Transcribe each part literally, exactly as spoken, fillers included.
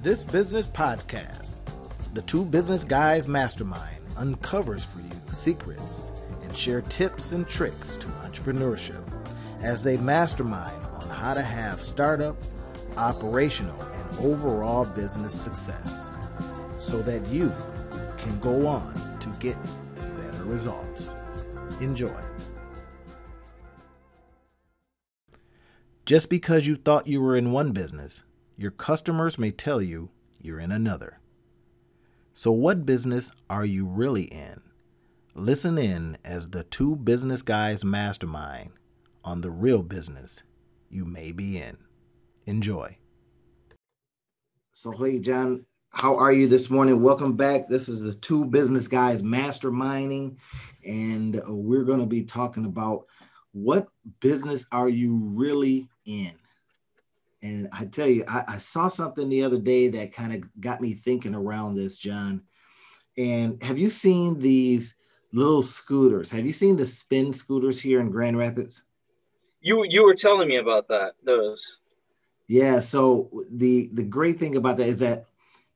This business podcast, The Two Business Guys Mastermind, uncovers for you secrets and share tips and tricks to entrepreneurship as they mastermind on how to have startup, operational, and overall business success so that you can go on to get better results. Enjoy. Just because you thought you were in one business, your customers may tell you you're in another. So what business are you really in? Listen in as the Two Business Guys Mastermind on the real business you may be in. Enjoy. So hey, John, how are you this morning? Welcome back. This is the Two Business Guys Masterminding, and we're going to be talking about what business are you really in? And I tell you, I, I saw something the other day that kind of got me thinking around this, John. And have you seen these little scooters? Have you seen the Spin scooters here in Grand Rapids? You you were telling me about that, those. Yeah, so the, the great thing about that is that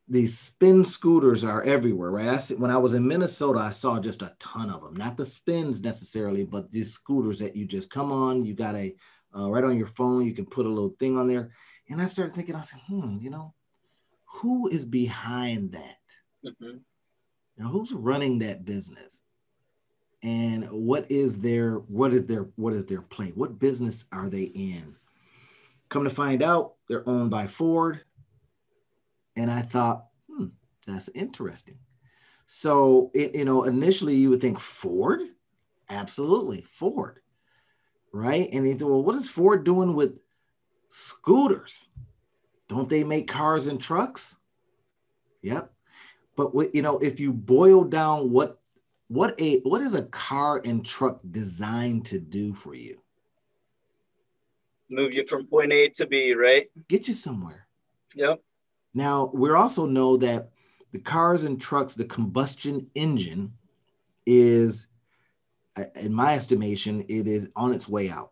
these Spin scooters are everywhere, right? I see, when I was in Minnesota, I saw just a ton of them. Not the Spins necessarily, but these scooters that you just come on, you got a, uh, right on your phone, you can put a little thing on there. And I started thinking, I said, hmm, you know, who is behind that? Mm-hmm. You know, who's running that business? And what is their, what is their, what is their play? What business are they in? Come to find out, they're owned by Ford. And I thought, hmm, that's interesting. So, it, you know, initially you would think Ford? Absolutely, Ford, right? And you think, well, what is Ford doing with scooters? Don't they make cars and trucks? Yep. But, what, you know, if you boil down what what a what is a car and truck designed to do for you? Move you from point A to B, right? Get you somewhere. Yep. Now, we also know that the cars and trucks, the combustion engine is, in my estimation, it is on its way out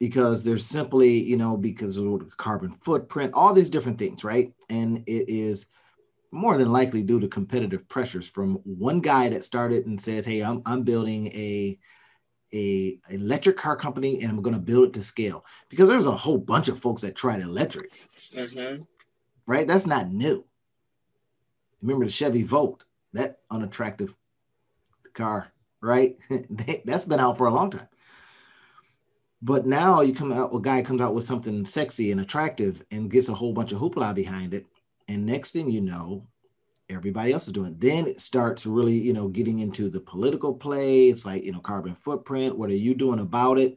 because there's simply, you know, because of the carbon footprint, all these different things, right? And it is more than likely due to competitive pressures from one guy that started and says, hey, I'm, I'm building a a electric car company and I'm going to build it to scale, because there's a whole bunch of folks that tried electric, mm-hmm. right? That's not new. Remember the Chevy Volt, that unattractive car, right? That's been out for a long time. But now you come out, a guy comes out with something sexy and attractive and gets a whole bunch of hoopla behind it. And next thing you know, everybody else is doing it. Then it starts really, you know, getting into the political play. It's like, you know, carbon footprint. What are you doing about it?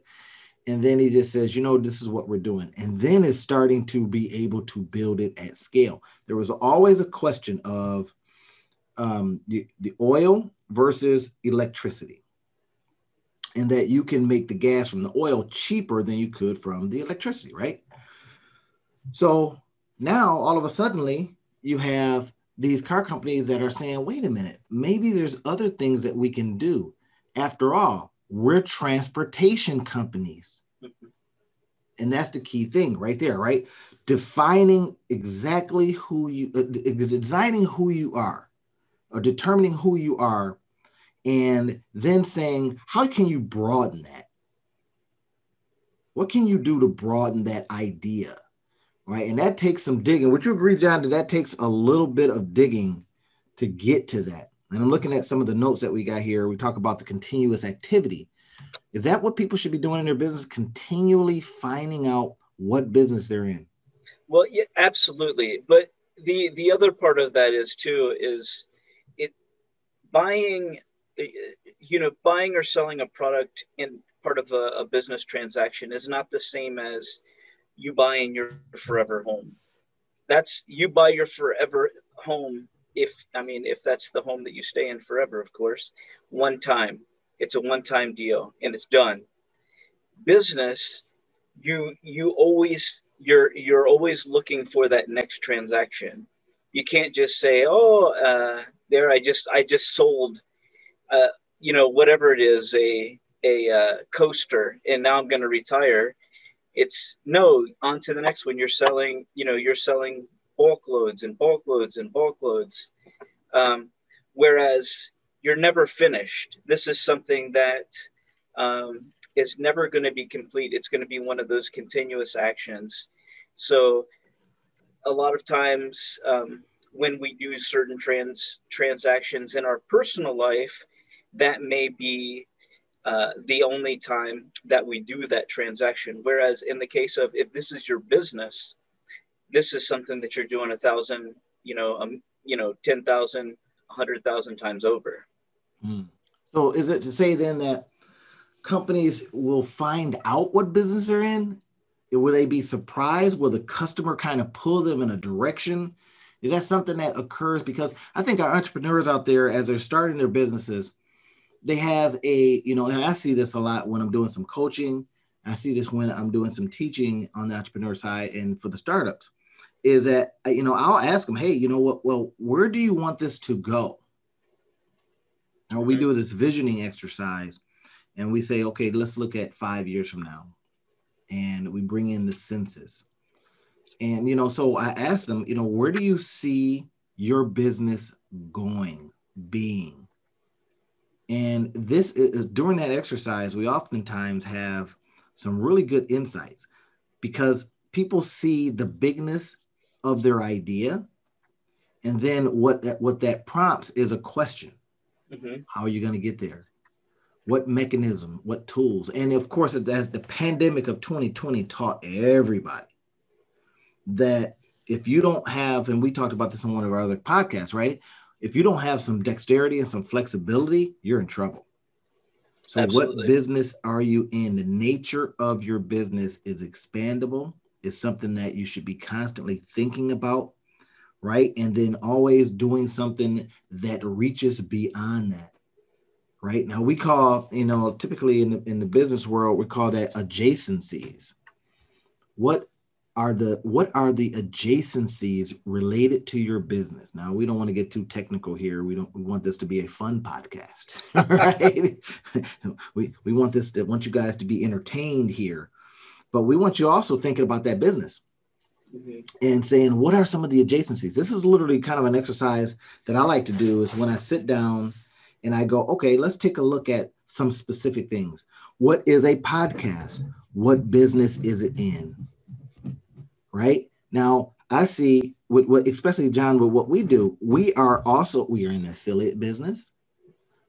And then he just says, you know, this is what we're doing. And then it's starting to be able to build it at scale. There was always a question of um, the, the oil versus electricity, and that you can make the gas from the oil cheaper than you could from the electricity, right? So now all of a sudden you have these car companies that are saying, wait a minute, maybe there's other things that we can do. After all, we're transportation companies. And that's the key thing right there, right? Defining exactly who you, uh, designing who you are, or determining who you are, and then saying, how can you broaden that? What can you do to broaden that idea? Right. And that takes some digging. Would you agree, John, that that takes a little bit of digging to get to that? And I'm looking at some of the notes that we got here. We talk about the continuous activity. Is that what people should be doing in their business? Continually finding out what business they're in? Well, yeah, absolutely. But the, the other part of that is too, is it buying, you know, buying or selling a product in part of a, a business transaction is not the same as you buying your forever home. That's, you buy your forever home. If, I mean, if that's the home that you stay in forever, of course, one time, it's a one-time deal and it's done. Business, you, you always, you're, you're always looking for that next transaction. You can't just say, oh, uh, there, I just, I just sold, uh, you know, whatever it is, a, a, uh, coaster, and now I'm going to retire. It's no, on to the next one. You're selling, you know, you're selling bulk loads and bulk loads and bulk loads. Um, whereas you're never finished. This is something that um, is never going to be complete. It's going to be one of those continuous actions. So a lot of times um, when we do certain trans transactions in our personal life, that may be uh, the only time that we do that transaction. Whereas in the case of, if this is your business, this is something that you're doing a thousand, you know, um, you know, ten thousand, one hundred thousand times over. Mm. So is it to say then that companies will find out what business they're in? Will they be surprised? Will the customer kind of pull them in a direction? Is that something that occurs? Because I think our entrepreneurs out there, as they're starting their businesses, they have a, you know, and I see this a lot when I'm doing some coaching. I see this when I'm doing some teaching on the entrepreneur side and for the startups, is that, you know, I'll ask them, hey, you know what, well, where do you want this to go? Now we do this visioning exercise and we say, okay, let's look at five years from now. And we bring in the census. And, you know, so I asked them, you know, where do you see your business going, being? And this is, during that exercise, we oftentimes have some really good insights because people see the bigness of their idea. And then what that, what that prompts is a question. Mm-hmm. How are you going to get there? What mechanism, what tools? And of course, as the pandemic of twenty twenty taught everybody that if you don't have, and we talked about this on one of our other podcasts, right? If you don't have some dexterity and some flexibility, you're in trouble. So Absolutely. What business are you in? The nature of your business is expandable. It's something that you should be constantly thinking about, right? And then always doing something that reaches beyond that. Right now, we call, you know, typically in the, in the business world, we call that adjacencies. What are the what are the adjacencies related to your business? Now, we don't want to get too technical here. We don't we want this to be a fun podcast, right? we we want this to want you guys to be entertained here, but we want you also thinking about that business mm-hmm. and saying, what are some of the adjacencies? This is literally kind of an exercise that I like to do. Is when I sit down. And I go, okay, let's take a look at some specific things. What is a podcast? What business is it in? Right? Now, I see, with, with, especially John, with what we do, we are also, we are in the affiliate business,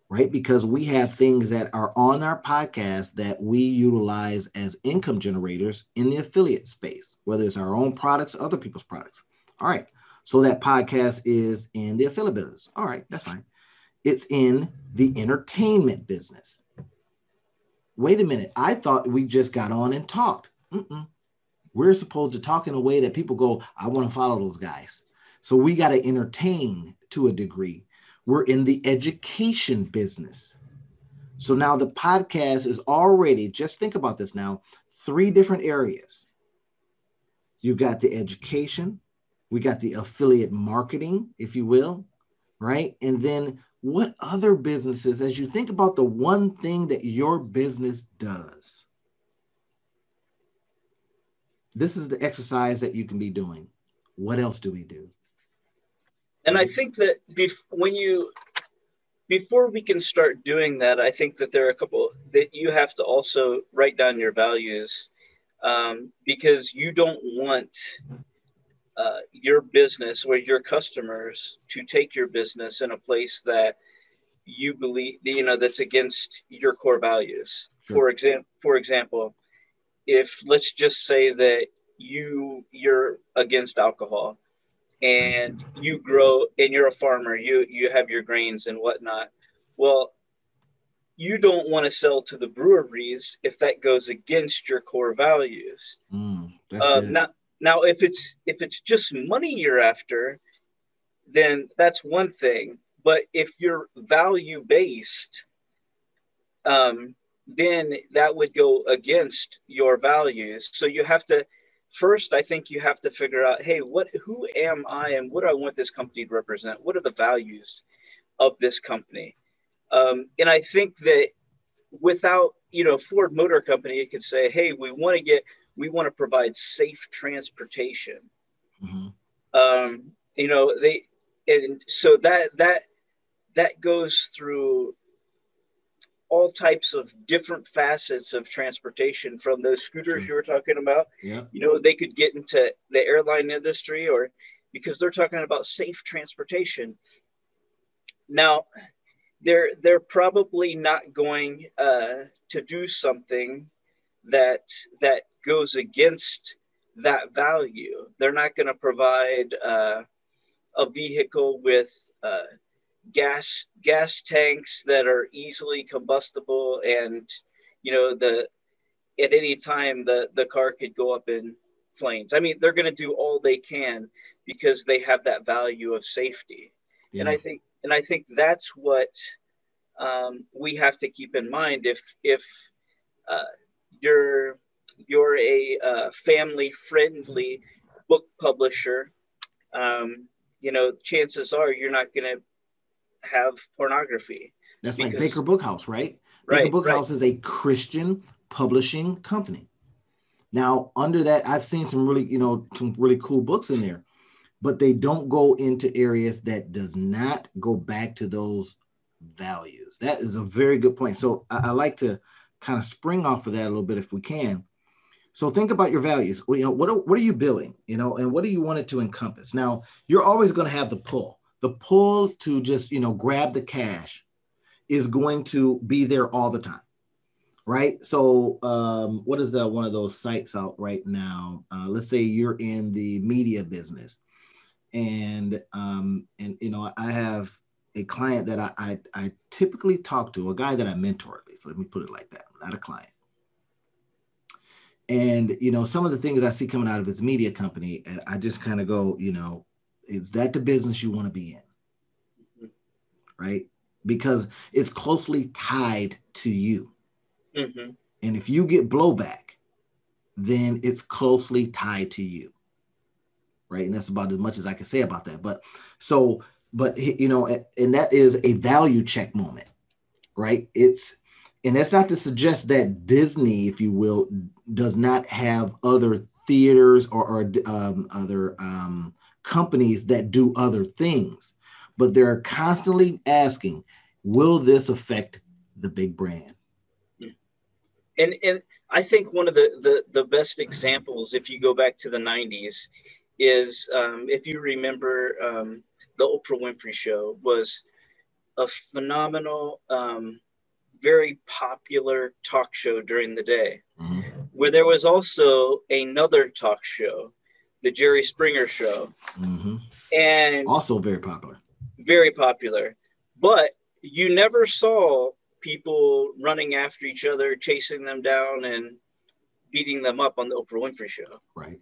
right? Because we have things that are on our podcast that we utilize as income generators in the affiliate space, whether it's our own products, other people's products. All right. So that podcast is in the affiliate business. All right, that's fine. It's in the entertainment business. Wait a minute. I thought we just got on and talked. Mm-mm. We're supposed to talk in a way that people go, I want to follow those guys. So we got to entertain to a degree. We're in the education business. So now the podcast is already, just think about this now, three different areas. You got the education. We got the affiliate marketing, if you will, right? And then what other businesses, as you think about the one thing that your business does, this is the exercise that you can be doing. What else do we do? And I think that bef- when you, before we can start doing that, I think that there are a couple that you have to also write down your values um, because you don't want Uh, your business or your customers to take your business in a place that you believe, you know, that's against your core values. Sure. For example, for example, if let's just say that you, you're against alcohol and you grow and you're a farmer, you, you have your grains and whatnot. Well, you don't want to sell to the breweries if that goes against your core values. Mm, that's uh, not, Now, if it's if it's just money you're after, then that's one thing. But if you're value-based, um, then that would go against your values. So you have to, first, I think you have to figure out, hey, what, who am I and what do I want this company to represent? What are the values of this company? Um, and I think that without, you know, Ford Motor Company, it could say, hey, we want to get... we want to provide safe transportation. Mm-hmm. Um, you know, they, and so that, that, that goes through all types of different facets of transportation, from those scooters mm. you were talking about, yeah. you know, they could get into the airline industry, or because they're talking about safe transportation. Now they're, they're probably not going uh, to do something that, that goes against that value. They're not going to provide uh, a vehicle with uh, gas gas tanks that are easily combustible, and you know, the at any time the the car could go up in flames. I mean, they're going to do all they can because they have that value of safety. Yeah. And I think and I think that's what um, we have to keep in mind. If if uh, you're you're a uh, family-friendly book publisher, um, you know, chances are you're not going to have pornography. That's because, like Baker Book House, right? Baker right, Book right. House is a Christian publishing company. Now, under that, I've seen some really, you know, some really cool books in there, but they don't go into areas that does not go back to those values. That is a very good point. So I, I like to kind of spring off of that a little bit if we can. So think about your values. Well, you know, what are, what are you building, you know, and what do you want it to encompass? Now, you're always going to have the pull. The pull to just, you know, grab the cash is going to be there all the time, right? So um, what is the, one of those sites out right now? Uh, let's say you're in the media business. And, um, and you know, I have a client that I, I, I typically talk to, a guy that I mentor, at least, let me put it like that, not a client. And, you know, some of the things I see coming out of his media company, and I just kind of go, you know, is that the business you want to be in? Mm-hmm. Right? Because it's closely tied to you. Mm-hmm. And if you get blowback, then it's closely tied to you. Right? And that's about as much as I can say about that. But so, but, you know, and that is a value check moment, right? It's, and that's not to suggest that Disney, if you will, does not have other theaters or, or um, other, um, companies that do other things, but they're constantly asking, will this affect the big brand? And and I think one of the, the, the best examples, if you go back to the nineties, is um, if you remember um, the Oprah Winfrey Show was a phenomenal, um, very popular talk show during the day, mm-hmm. where there was also another talk show, the Jerry Springer Show, mm-hmm. and also very popular, very popular, but you never saw people running after each other, chasing them down and beating them up on the Oprah Winfrey Show. Right.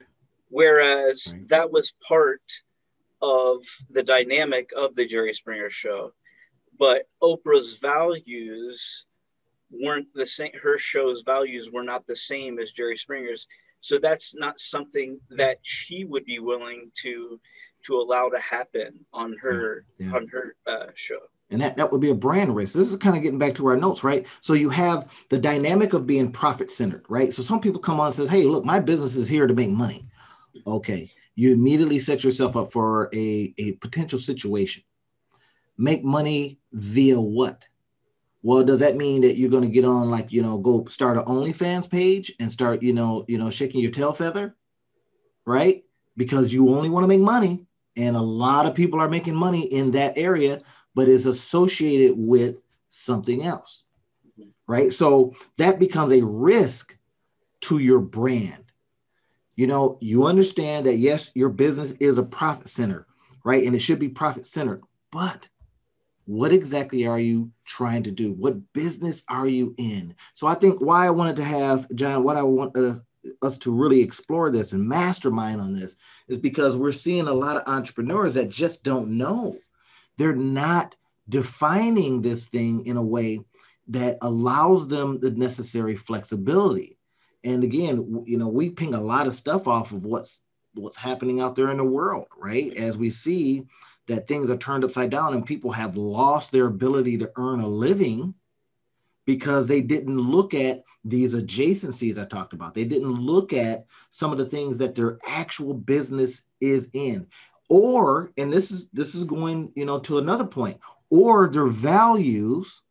Whereas right. that was part of the dynamic of the Jerry Springer Show, but Oprah's values weren't the same. Her show's values were not the same as Jerry Springer's. So that's not something that she would be willing to to allow to happen on her yeah. on her uh, show. And that, that would be a brand risk. This is kind of getting back to our notes, right? So you have the dynamic of being profit-centered, right? So some people come on and says, hey, look, my business is here to make money. Okay, you immediately set yourself up for a, a potential situation. Make money via what? Well, does that mean that you're going to get on, like, you know, go start an OnlyFans page and start, you know, you know, shaking your tail feather, right? Because you only want to make money, and a lot of people are making money in that area, but it's associated with something else, right? So that becomes a risk to your brand. You know, you understand that, yes, your business is a profit center, right? And it should be profit centered, but what exactly are you trying to do? What business are you in? So I think why I wanted to have, John, what I want us, us to really explore this and mastermind on this is because we're seeing a lot of entrepreneurs that just don't know. They're not defining this thing in a way that allows them the necessary flexibility. And again, you know, we ping a lot of stuff off of what's what's happening out there in the world, right? As we see that things are turned upside down and people have lost their ability to earn a living because they didn't look at these adjacencies I talked about. They didn't look at some of the things that their actual business is in. or, and this is, this is going, you know, to another point, or their values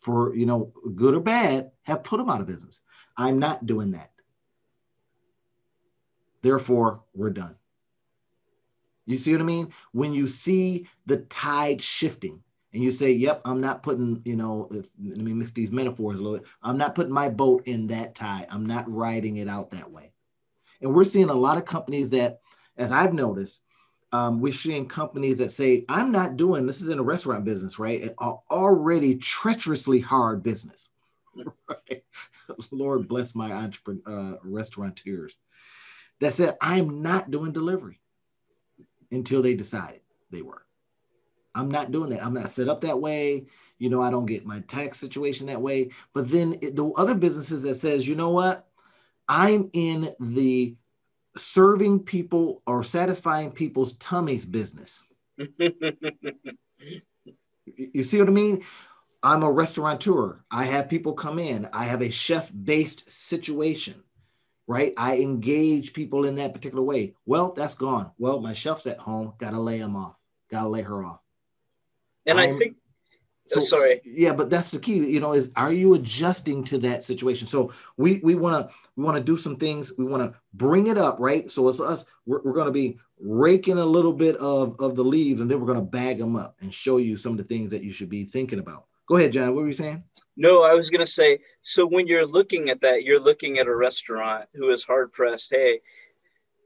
for, you know, good or bad, have put them out of business. I'm not doing that. Therefore, we're done. You see what I mean? When you see the tide shifting and you say, yep, I'm not putting, you know, if, let me mix these metaphors a little bit. I'm not putting my boat in that tide. I'm not riding it out that way. And we're seeing a lot of companies that, as I've noticed, um, we're seeing companies that say, I'm not doing, this is in a restaurant business, right? It are already treacherously hard business. Right? Lord bless my entrepreneur, uh, restaurateurs. That said, I'm not doing delivery. Until they decided they were. I'm not doing that. I'm not set up that way. You know, I don't get my tax situation that way. But then it, the other businesses that says, you know what? I'm in the serving people or satisfying people's tummies business. You see what I mean? I'm a restaurateur. I have people come in. I have a chef-based situation. Right? I engage people in that particular way. Well, that's gone. Well, my chef's at home. Got to lay him off. Got to lay her off. And I'm, I think, so, sorry. Yeah, but that's the key, you know, is are you adjusting to that situation? So we we want to we want to do some things. We want to bring it up, right? So it's us. We're, we're going to be raking a little bit of, of the leaves, and then we're going to bag them up and show you some of the things that you should be thinking about. Go ahead, John. What were you saying? No, I was going to say, so when you're looking at that, you're looking at a restaurant who is hard pressed. Hey,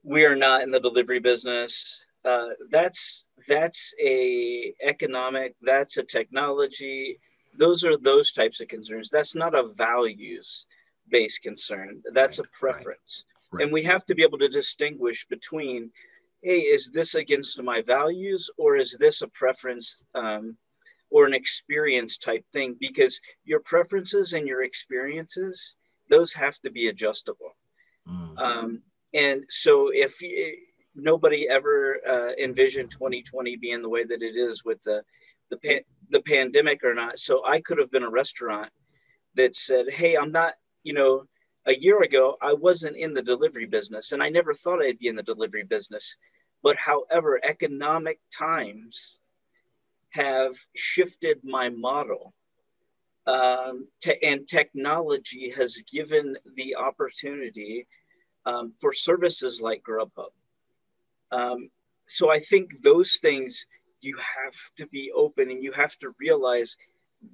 we are not in the delivery business. Uh, that's that's a economic. That's a technology. Those are those types of concerns. That's not a values based concern. That's right, a preference. Right, right. And we have to be able to distinguish between, hey, is this against my values or is this a preference? Um, or an experience type thing, because your preferences and your experiences, those have to be adjustable. Mm. Um, and so if you, nobody ever uh, envisioned twenty twenty being the way that it is with the, the, pan, the pandemic or not. So I could have been a restaurant that said, hey, I'm not, you know, a year ago, I wasn't in the delivery business and I never thought I'd be in the delivery business. But however, economic times have shifted my model um, to, and technology has given the opportunity um, for services like Grubhub. Um, so I think those things you have to be open and you have to realize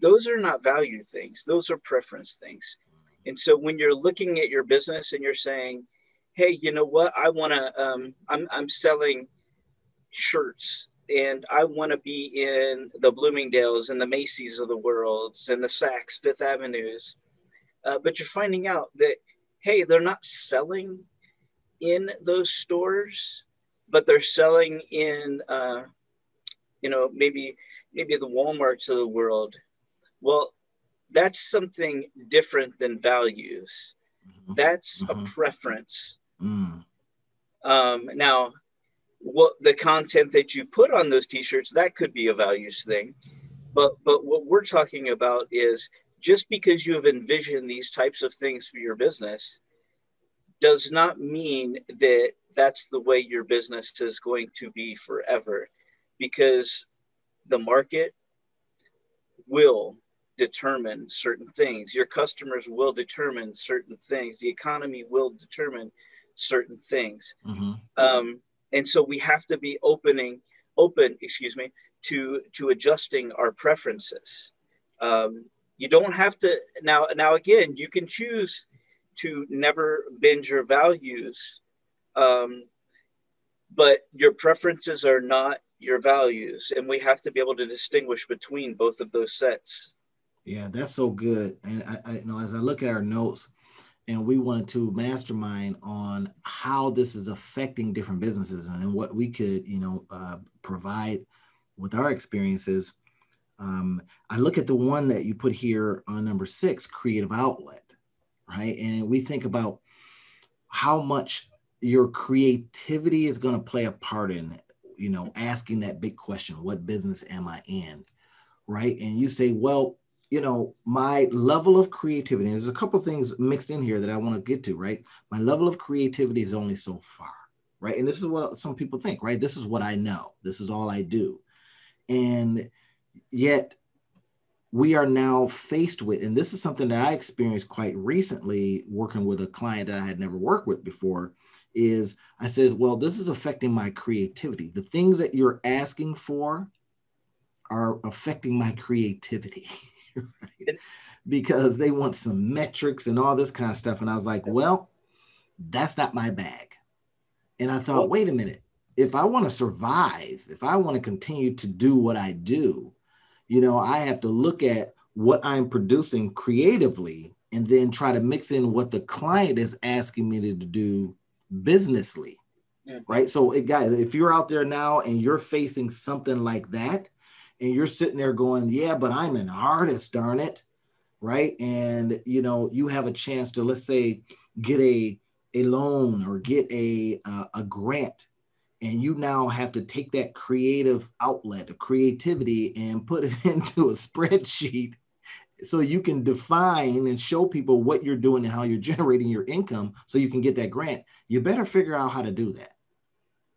those are not value things, those are preference things. And so when you're looking at your business and you're saying, hey, you know what, I wanna, um, I'm, I'm selling shirts and I want to be in the Bloomingdale's and the Macy's of the world and the Saks Fifth Avenues. Uh, but you're finding out that, hey, they're not selling in those stores, but they're selling in, uh, you know, maybe, maybe the Walmarts of the world. Well, that's something different than values. Mm-hmm. That's mm-hmm. a preference. Mm. Um, now, what the content that you put on those t-shirts, that could be a values thing. But but what we're talking about is just because you have envisioned these types of things for your business does not mean that that's the way your business is going to be forever, because the market will determine certain things. Your customers will determine certain things. The economy will determine certain things. Mm-hmm. Um, And so we have to be opening, open, excuse me, to to adjusting our preferences. Um, you don't have to now. Now again, you can choose to never bend your values, um, but your preferences are not your values, and we have to be able to distinguish between both of those sets. Yeah, that's so good. And I, I you know, as I look at our notes. And we wanted to mastermind on how this is affecting different businesses and what we could, you know, uh, provide with our experiences. Um, I look at the one that you put here on number six, creative outlet, right? And we think about how much your creativity is going to play a part in, you know, asking that big question, what business am I in, right? And you say, well, you know, my level of creativity, there's a couple of things mixed in here that I want to get to, right? My level of creativity is only so far. right? And this is what some people think, right? This is what I know. This is all I do. And yet we are now faced with, and this is something that I experienced quite recently working with a client that I had never worked with before, is I says, well, this is affecting my creativity. The things that you're asking for are affecting my creativity, right? Because they want some metrics and all this kind of stuff. And I was like, well, that's not my bag. And I thought, wait a minute, if I want to survive, if I want to continue to do what I do, you know, I have to look at what I'm producing creatively and then try to mix in what the client is asking me to do businessly, yeah. Right? So it, guys, if you're out there now and you're facing something like that and you're sitting there going, yeah, but I'm an artist, darn it, right? And, you know, you have a chance to, let's say, get a a loan or get a, uh, a grant, and you now have to take that creative outlet of creativity and put it into a spreadsheet so you can define and show people what you're doing and how you're generating your income so you can get that grant. You better figure out how to do that.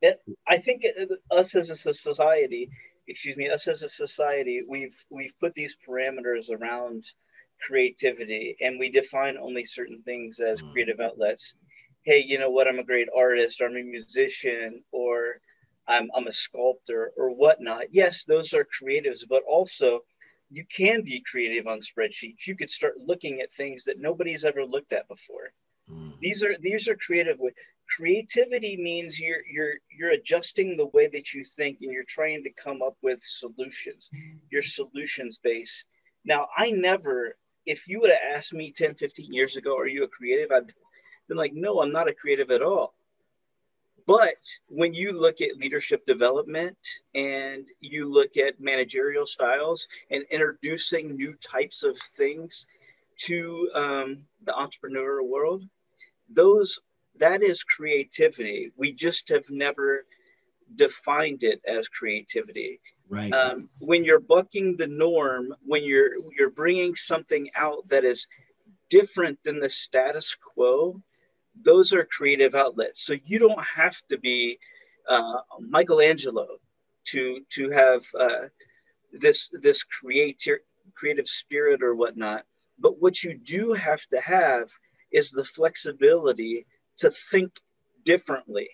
It, I think it, us as a society, excuse me, us as a society, we've, we've put these parameters around creativity, and we define only certain things as mm. creative outlets. Hey, you know what, I'm a great artist, or I'm a musician, or I'm, I'm a sculptor, or whatnot. Yes, those are creatives, but also you can be creative on spreadsheets. You could start looking at things that nobody's ever looked at before. Mm. These are these are creative. Creativity means you're you're you're adjusting the way that you think, and you're trying to come up with solutions. Mm. You're solutions based. Now, I never, if you would have asked me ten, fifteen years ago, are you a creative? I'd been like, no, I'm not a creative at all. But when you look at leadership development and you look at managerial styles and introducing new types of things to um, the entrepreneurial world, those that is creativity. We just have never defined it as creativity. Right. Um, when you're bucking the norm, when you're you're bringing something out that is different than the status quo, those are creative outlets. So you don't have to be uh, Michelangelo to to have uh, this this creative creative spirit or whatnot. But what you do have to have is the flexibility to think differently.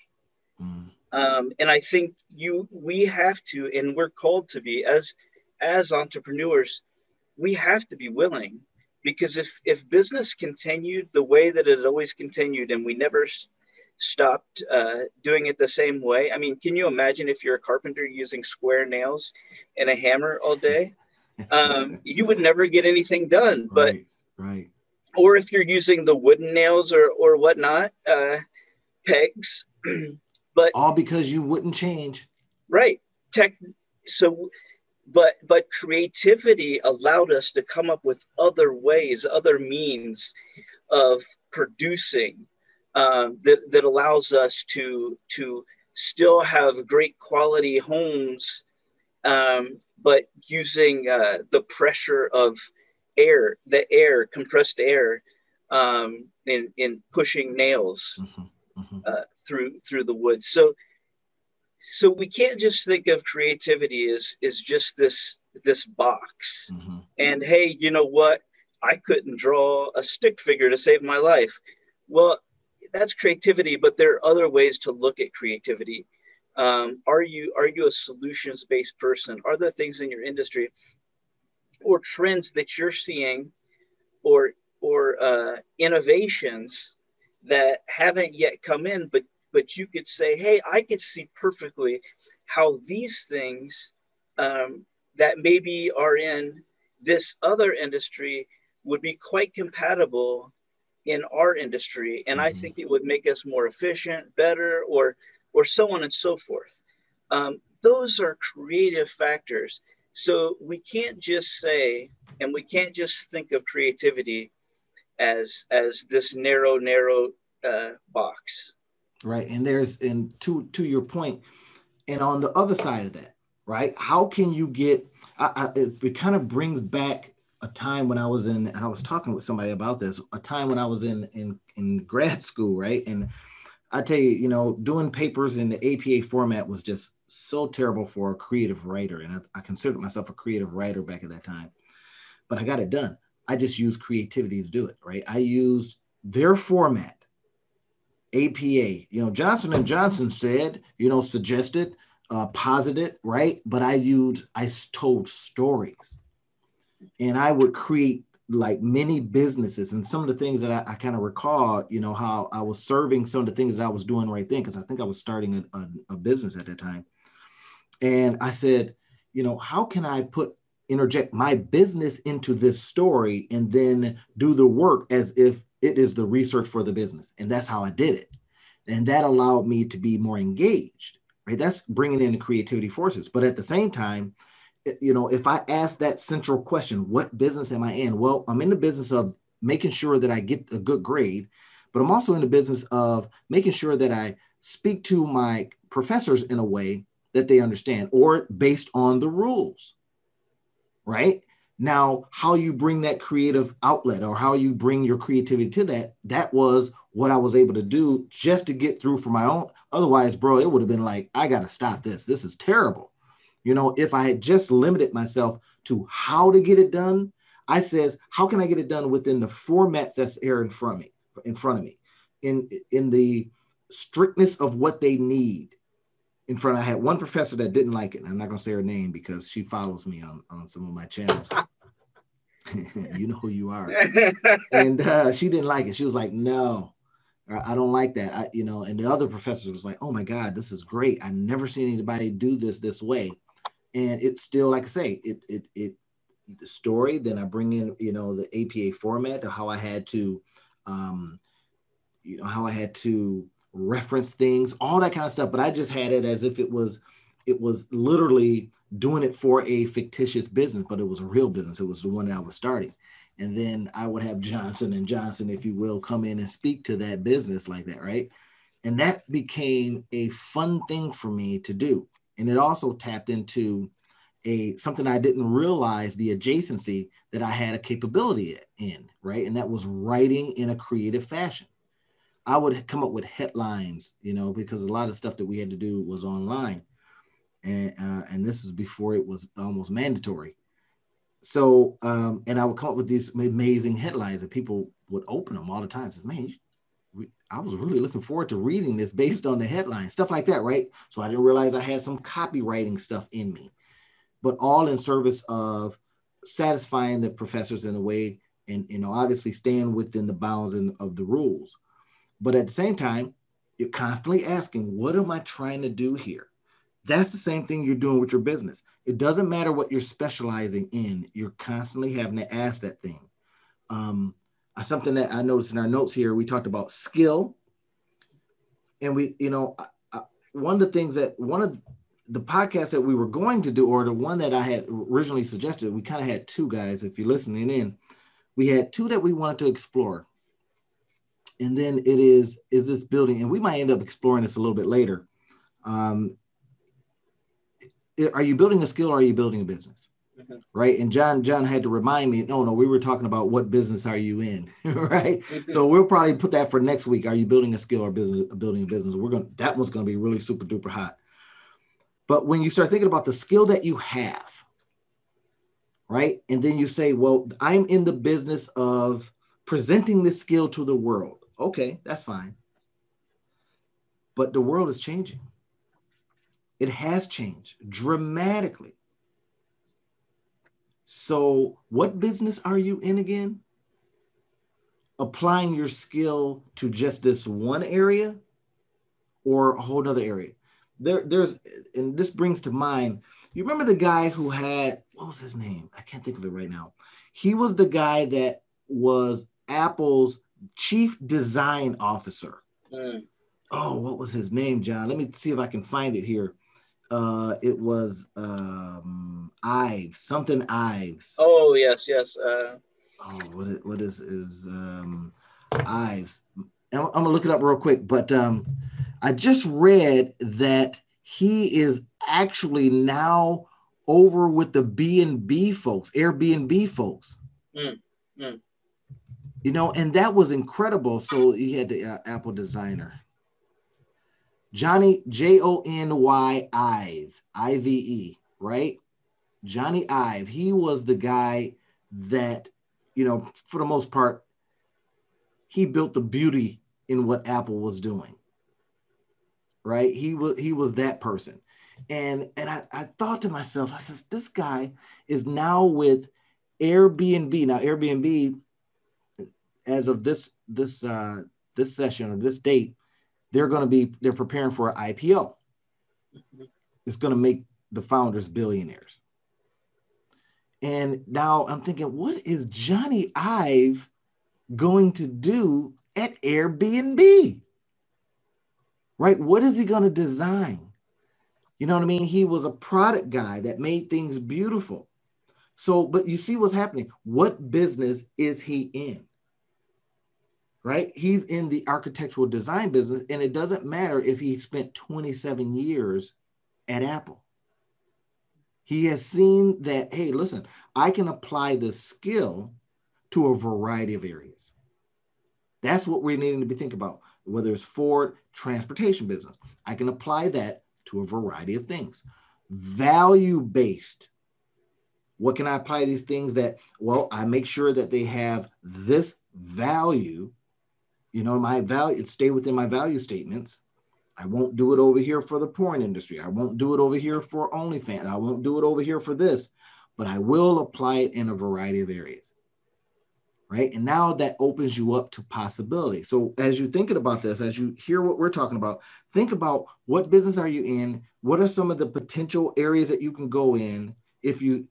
Mm. Um, and I think you, we have to, and we're called to be as, as entrepreneurs, we have to be willing, because if, if business continued the way that it always continued and we never s- stopped uh, doing it the same way, I mean, can you imagine if you're a carpenter using square nails and a hammer all day? Um, you would never get anything done, but, right, right. Or if you're using the wooden nails or, or whatnot, uh, pegs, but all because you wouldn't change. Right. Tech. So, but, but creativity allowed us to come up with other ways, other means of producing um, that, that allows us to, to still have great quality homes, um, but using uh, the pressure of air, the air, compressed air, um, in, in pushing nails. Mm-hmm. Uh, through through the wood. So so we can't just think of creativity as is just this this box. Mm-hmm. And hey, you know what? I couldn't draw a stick figure to save my life. Well, that's creativity, but there are other ways to look at creativity. Um, are you are you a solutions-based person? Are there things in your industry or trends that you're seeing or or uh, innovations that haven't yet come in, but but you could say, hey, I could see perfectly how these things um, that maybe are in this other industry would be quite compatible in our industry. And mm-hmm. I think it would make us more efficient, better, or, or so on and so forth. Um, those are creative factors. So we can't just say, and we can't just think of creativity as as this narrow narrow uh box, right? And there's and to to your point, and on the other side of that, right, how can you get I, I, it, it kind of brings back a time when I was in, and I was talking with somebody about this, a time when I was in in in grad school, right? And I tell you, you know, doing papers in the A P A format was just so terrible for a creative writer. And I, I considered myself a creative writer back at that time, but I got it done. I just used creativity to do it, right? I used their format, A P A. You know, Johnson and Johnson said, you know, suggested, uh, posited, right? But I used, I told stories, and I would create like many businesses. And some of the things that I, I kind of recall, you know, how I was serving some of the things that I was doing right then, because I think I was starting a, a, a business at that time. And I said, you know, how can I put, interject my business into this story and then do the work as if it is the research for the business? And that's how I did it. And that allowed me to be more engaged, right? That's bringing in the creativity forces. But at the same time, you know, if I ask that central question, what business am I in? Well, I'm in the business of making sure that I get a good grade, but I'm also in the business of making sure that I speak to my professors in a way that they understand, or based on the rules, right? Now, how you bring that creative outlet, or how you bring your creativity to that, that was what I was able to do just to get through for my own. Otherwise, bro, it would have been like, I got to stop this. This is terrible. You know, if I had just limited myself to how to get it done, I says, how can I get it done within the formats that's here in front of me, in front of me, in, in the strictness of what they need in front of, I had one professor that didn't like it. I'm not going to say her name because she follows me on, on some of my channels. You know who you are. And uh, she didn't like it. She was like, no, I don't like that. I, you know, and the other professor was like, oh my God, this is great. I've never seen anybody do this this way. And it's still, like I say, it, it, it, the story, then I bring in, you know, the A P A format of how I had to, um, you know, how I had to reference things, all that kind of stuff. But I just had it as if it was, it was literally doing it for a fictitious business, but it was a real business. It was the one that I was starting. And then I would have Johnson and Johnson, if you will, come in and speak to that business like that, right? And that became a fun thing for me to do. And it also tapped into a something I didn't realize, the adjacency that I had a capability in, right? And that was writing in a creative fashion. I would come up with headlines, you know, because a lot of stuff that we had to do was online. And, uh, and this was before it was almost mandatory. So, um, and I would come up with these amazing headlines and people would open them all the time. Says, man, I was really looking forward to reading this based on the headline, stuff like that, right? So I didn't realize I had some copywriting stuff in me, but all in service of satisfying the professors in a way and, you know, obviously staying within the bounds in, of the rules. But at the same time, you're constantly asking, what am I trying to do here? That's the same thing you're doing with your business. It doesn't matter what you're specializing in. You're constantly having to ask that thing. Um, something that I noticed in our notes here, we talked about skill. And we, you know, I, I, one of the things that one of the podcasts that we were going to do, or the one that I had originally suggested, we kind of had two guys, if you're listening in, we had two that we wanted to explore. And then it is, is this building, and we might end up exploring this a little bit later. Um, Are you building a skill or are you building a business? Mm-hmm. Right. And John, John had to remind me, no, no, we were talking about what business are you in? Right. Mm-hmm. So we'll probably put that for next week. Are you building a skill or business, building a business? We're going to, that one's going to be really super duper hot. But when you start thinking about the skill that you have, right. And then you say, well, I'm in the business of presenting this skill to the world. Okay. That's fine. But the world is changing. It has changed dramatically. So what business are you in again? Applying your skill to just this one area or a whole nother area? There, there's, and this brings to mind, you remember the guy who had, what was his name? I can't think of it right now. He was the guy that was Apple's chief design officer. Mm. Oh, what was his name, John? Let me see if I can find it here. Uh, it was um, Ives, something Ives. Oh yes, yes. Uh... Oh, what is, what is is um, Ives? I'm, I'm gonna look it up real quick. But um, I just read that he is actually now over with the B and B folks, Airbnb folks. Mm, mm. You know, and that was incredible. So he had the uh, Apple designer. Johnny, J O N Y Ive, I V E, right? Johnny Ive, he was the guy that, you know, for the most part, he built the beauty in what Apple was doing, right? He was he was that person. And, and I, I thought to myself, I said, this guy is now with Airbnb. Now, Airbnb, as of this this uh, this session or this date, they're going to be, they're preparing for an I P O. It's going to make the founders billionaires. And now I'm thinking, what is Johnny Ive going to do at Airbnb? Right? What is he going to design? You know what I mean? He was a product guy that made things beautiful. So, but you see what's happening. What business is he in? Right? He's in the architectural design business, and it doesn't matter if he spent twenty-seven years at Apple. He has seen that, hey, listen, I can apply this skill to a variety of areas. That's what we're needing to be thinking about, whether it's Ford, transportation business. I can apply that to a variety of things. Value-based. What can I apply these things that, well, I make sure that they have this value. You know, my value, it stay within my value statements. I won't do it over here for the porn industry. I won't do it over here for OnlyFans. I won't do it over here for this, but I will apply it in a variety of areas, right? And now that opens you up to possibility. So as you're thinking about this, as you hear what we're talking about, think about what business are you in? What are some of the potential areas that you can go in if you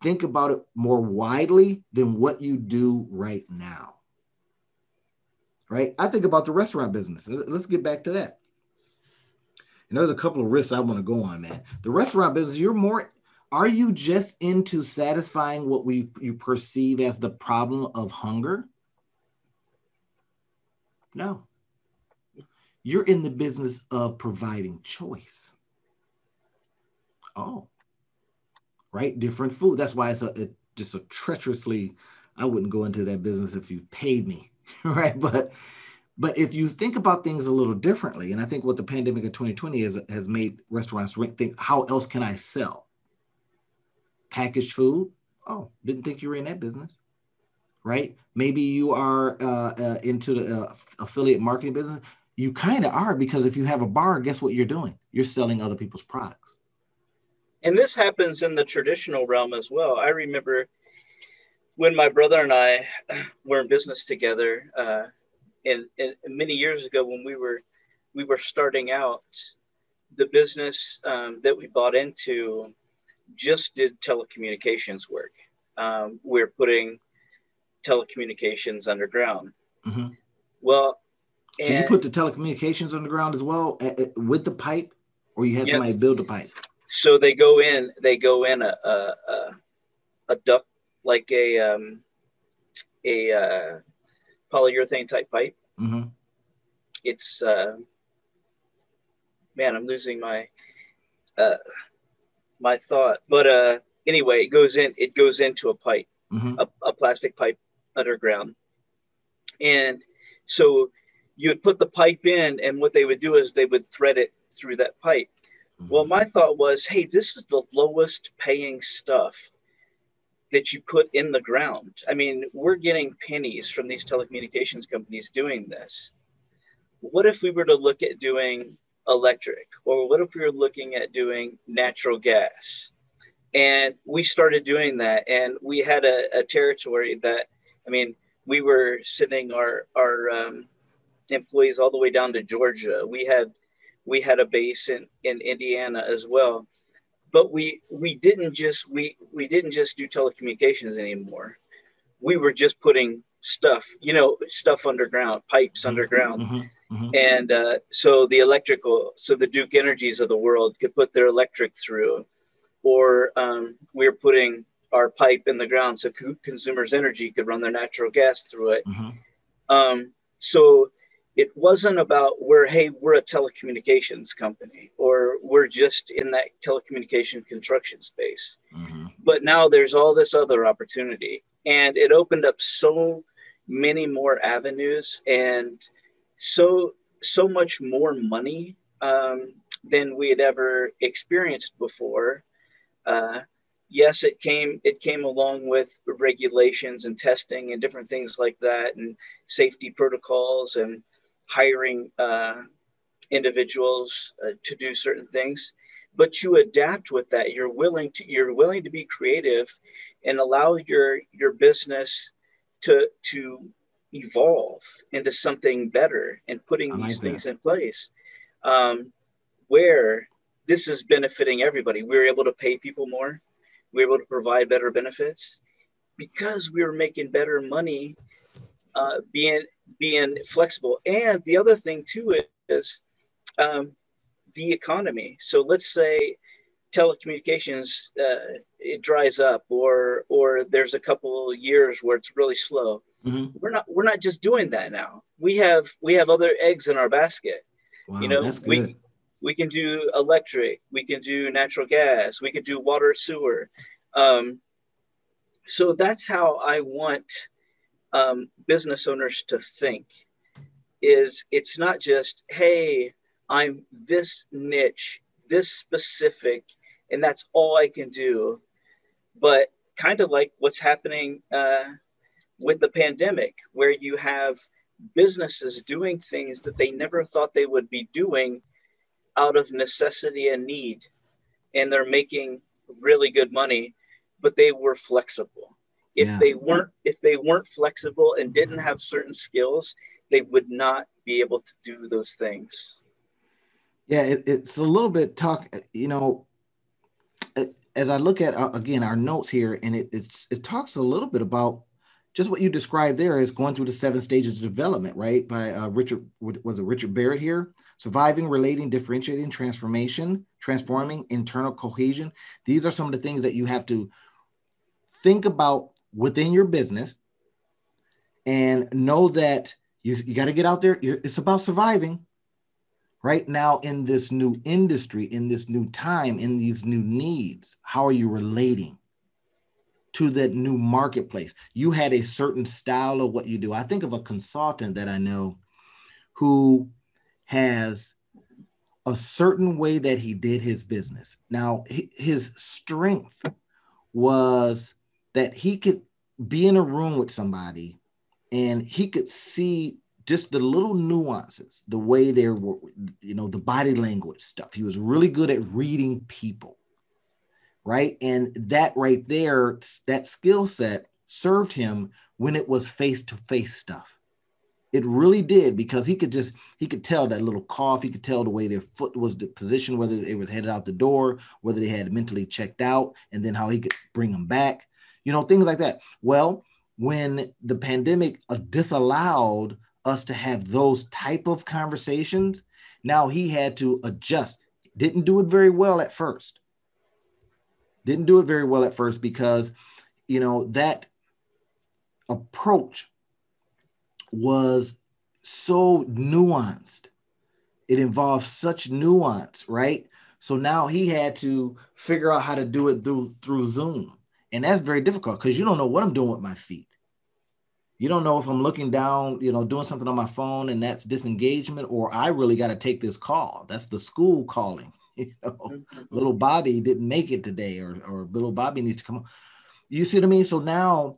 think about it more widely than what you do right now? Right? I think about the restaurant business. Let's get back to that. And there's a couple of riffs I want to go on, man. The restaurant business, you're more, are you just into satisfying what we you perceive as the problem of hunger? No. You're in the business of providing choice. Oh, right? Different food. That's why it's a, a just a treacherously, I wouldn't go into that business if you paid me. Right. But but if you think about things a little differently, and I think what the pandemic of twenty twenty is, has made restaurants think, how else can I sell? Packaged food? Oh, didn't think you were in that business. Right. Maybe you are uh, uh, into the uh, affiliate marketing business. You kind of are, because if you have a bar, guess what you're doing? You're selling other people's products. And this happens in the traditional realm as well. I remember when my brother and I were in business together, uh, and, and many years ago when we were we were starting out, the business um, that we bought into just did telecommunications work. Um, we we're putting telecommunications underground. Mm-hmm. Well, so and, you put the telecommunications underground as well uh, with the pipe, or you had yep. somebody build the pipe. So they go in, they go in a a, a, a duct. like a um, a uh, polyurethane type pipe. Mm-hmm. It's, uh, man, I'm losing my uh, my thought. But uh, anyway, it goes in. It goes into a pipe, mm-hmm. a, a plastic pipe underground. And so you'd put the pipe in, and what they would do is they would thread it through that pipe. Mm-hmm. Well, my thought was, hey, this is the lowest paying stuff that you put in the ground. I mean, we're getting pennies from these telecommunications companies doing this. What if we were to look at doing electric, or what if we were looking at doing natural gas? And we started doing that, and we had a, a territory that, I mean, we were sending our, our um, employees all the way down to Georgia. We had, we had a base in, in Indiana as well. But we we didn't just we we didn't just do telecommunications anymore. We were just putting stuff, you know, stuff underground, pipes underground, mm-hmm, mm-hmm. and uh, so the electrical, so the Duke Energies of the world could put their electric through, or um, we were putting our pipe in the ground so co- Consumers Energy could run their natural gas through it. Mm-hmm. Um, so. It wasn't about where, hey, we're a telecommunications company, or we're just in that telecommunication construction space. Mm-hmm. But now there's all this other opportunity, and it opened up so many more avenues and so so much more money um, than we had ever experienced before. Uh, yes, it came it came along with regulations and testing and different things like that, and safety protocols and hiring uh, individuals uh, to do certain things. But you adapt with that. You're willing to you're willing to be creative and allow your your business to to evolve into something better, and putting like these that. things in place um, where this is benefiting everybody. We were able to pay people more. We were able to provide better benefits because we were making better money, uh, being being flexible. And the other thing too is um, the economy. So let's say telecommunications, uh, it dries up, or or there's a couple of years where it's really slow. Mm-hmm. We're not we're not just doing that now. We have we have other eggs in our basket. Wow, you know, that's good. we we can do electric, we can do natural gas, we can do water, sewer. Um, so that's how I want um, business owners to think. Is it's not just, hey, I'm this niche, this specific, and that's all I can do. But kind of like what's happening uh, with the pandemic, where you have businesses doing things that they never thought they would be doing out of necessity and need. And they're making really good money, but they were flexible. If yeah. they weren't, if they weren't flexible and didn't have certain skills, they would not be able to do those things. Yeah, it, it's a little bit talk, you know, as I look at, uh, again, our notes here, and it, it's, it talks a little bit about just what you described there is going through the seven stages of development, right? By uh, Richard, was it Richard Barrett here? Surviving, relating, differentiating, transformation, transforming, internal cohesion. These are some of the things that you have to think about within your business, and know that you, you got to get out there. You're, it's about surviving. Right now, in this new industry, in this new time, in these new needs, how are you relating to that new marketplace? You had a certain style of what you do. I think of a consultant that I know who has a certain way that he did his business. Now, his strength was that he could be in a room with somebody and he could see just the little nuances, the way they were, you know, the body language stuff. He was really good at reading people, right? And that right there, that skill set served him when it was face-to-face stuff. It really did, because he could just, he could tell that little cough. He could tell the way their foot was positioned, whether it was headed out the door, whether they had mentally checked out, and then how he could bring them back, you know, things like that. Well, when the pandemic disallowed us to have those type of conversations, now he had to adjust. Didn't do it very well at first. Didn't do it very well at first because, you know, that approach was so nuanced. It involved such nuance, right? So now he had to figure out how to do it through, through Zoom. And that's very difficult because you don't know what I'm doing with my feet. You don't know if I'm looking down, you know, doing something on my phone and that's disengagement, or I really got to take this call. That's the school calling. You know, little Bobby didn't make it today, or, or little Bobby needs to come on. You see what I mean? So now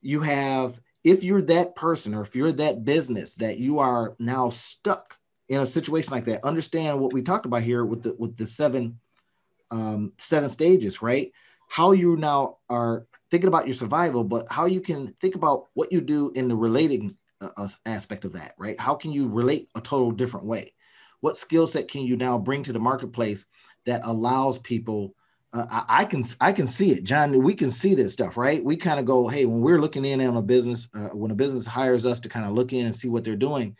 you have, if you're that person or if you're that business that you are now stuck in a situation like that, understand what we talked about here with the, with the seven, um, seven stages, right? How you now are thinking about your survival, but how you can think about what you do in the relating uh, aspect of that, right? How can you relate a total different way? What skill set can you now bring to the marketplace that allows people, uh, I, I can I can see it, John, we can see this stuff, right? We kind of go, hey, when we're looking in on a business, uh, when a business hires us to kind of look in and see what they're doing,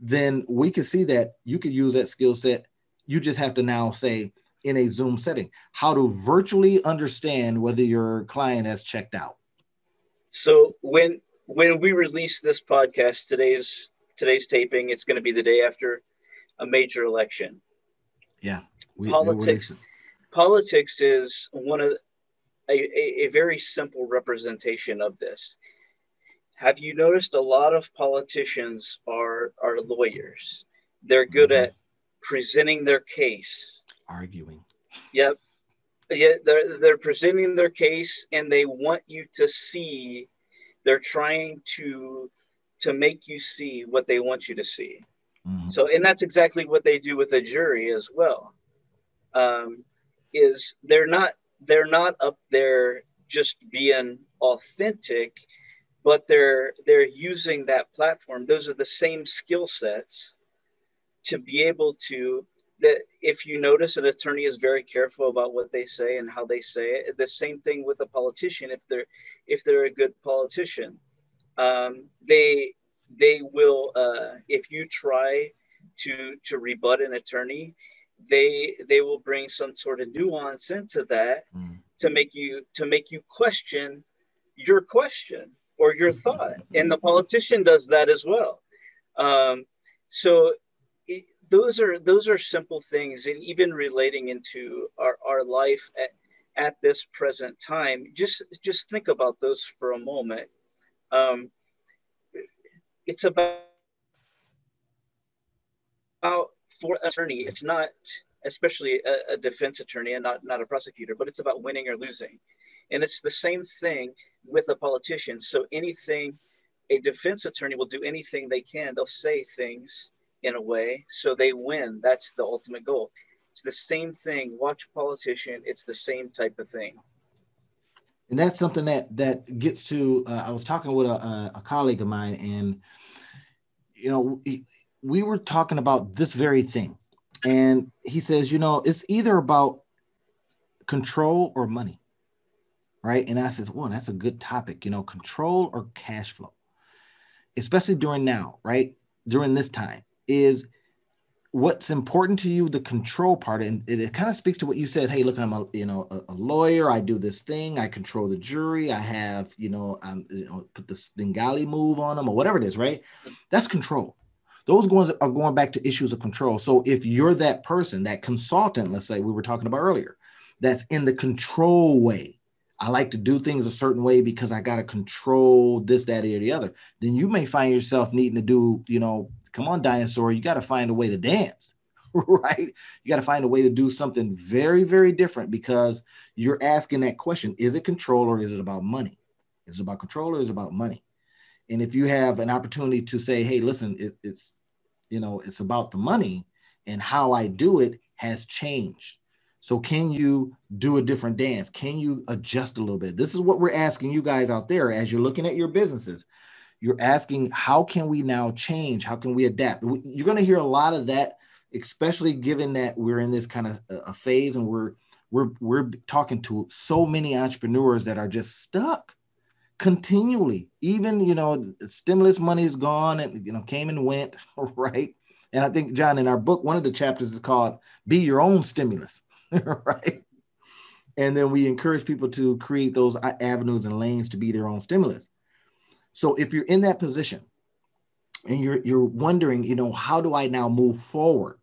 then we can see that you could use that skill set. You just have to now say, in a Zoom setting, how to virtually understand whether your client has checked out. So when when we release this podcast, today's today's taping, it's going to be the day after a major election. Yeah, we, politics. Politics is one of a, a, a very simple representation of this. Have you noticed a lot of politicians are are lawyers? They're good mm-hmm. at presenting their case. Arguing. Yep. Yeah, they're, they're presenting their case, and they want you to see. They're trying to to make you see what they want you to see. Mm-hmm. So, and that's exactly what they do with a jury as well. Um, is they're not they're not up there just being authentic, but they're they're using that platform. Those are the same skill sets to be able to. That if you notice, an attorney is very careful about what they say and how they say it. The same thing with a politician. If they're if they're a good politician, um, they they will. Uh, if you try to to rebut an attorney, they they will bring some sort of nuance into that mm. to make you to make you question your question or your thought. And the politician does that as well. Um, so. It, Those are those are simple things, and even relating into our, our life at, at this present time. Just just think about those for a moment. Um, it's about about for an attorney. It's not especially a, a defense attorney and not not a prosecutor, but it's about winning or losing, and it's the same thing with a politician. So anything a defense attorney will do, anything they can, they'll say things in a way, so they win. That's the ultimate goal. It's the same thing. Watch a politician. It's the same type of thing. And that's something that that gets to. Uh, I was talking with a, a colleague of mine, and you know, we were talking about this very thing, and he says, you know, it's either about control or money, right? And I says, well, that's a good topic. You know, control or cash flow, especially during now, right? During this time. Is what's important to you, the control part, and it, it kind of speaks to what you said. Hey, look, I'm a you know a, a lawyer. I do this thing. I control the jury. I have you know I'm you know put the Bengali move on them or whatever it is, right? That's control. Those ones are going back to issues of control. So if you're that person, that consultant, let's say we were talking about earlier, that's in the control way. I like to do things a certain way because I got to control this, that, or the other. Then you may find yourself needing to do you know. Come on, dinosaur, you got to find a way to dance, right? You got to find a way to do something very, very different because you're asking that question. Is it control or is it about money? Is it about control or is it about money? And if you have an opportunity to say, hey, listen, it, it's, you know, it's about the money and how I do it has changed. So can you do a different dance? Can you adjust a little bit? This is what we're asking you guys out there as you're looking at your businesses. You're asking, how can we now change? How can we adapt? You're going to hear a lot of that, especially given that we're in this kind of a phase and we're we're we're talking to so many entrepreneurs that are just stuck continually. Even, you know, stimulus money is gone and, you know, came and went, right? And I think, John, in our book, one of the chapters is called Be Your Own Stimulus, right? And then we encourage people to create those avenues and lanes to be their own stimulus. So if you're in that position and you're you're wondering, you know, how do I now move forward,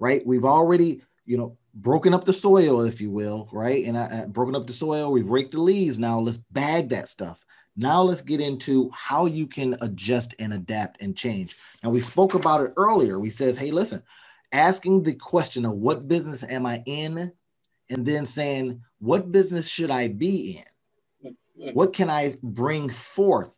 right? We've already, you know, broken up the soil, if you will, right? And I, I broken up the soil, we've raked the leaves. Now let's bag that stuff. Now let's get into how you can adjust and adapt and change. And we spoke about it earlier. We says, hey, listen, asking the question of what business am I in? And then saying, what business should I be in? What can I bring forth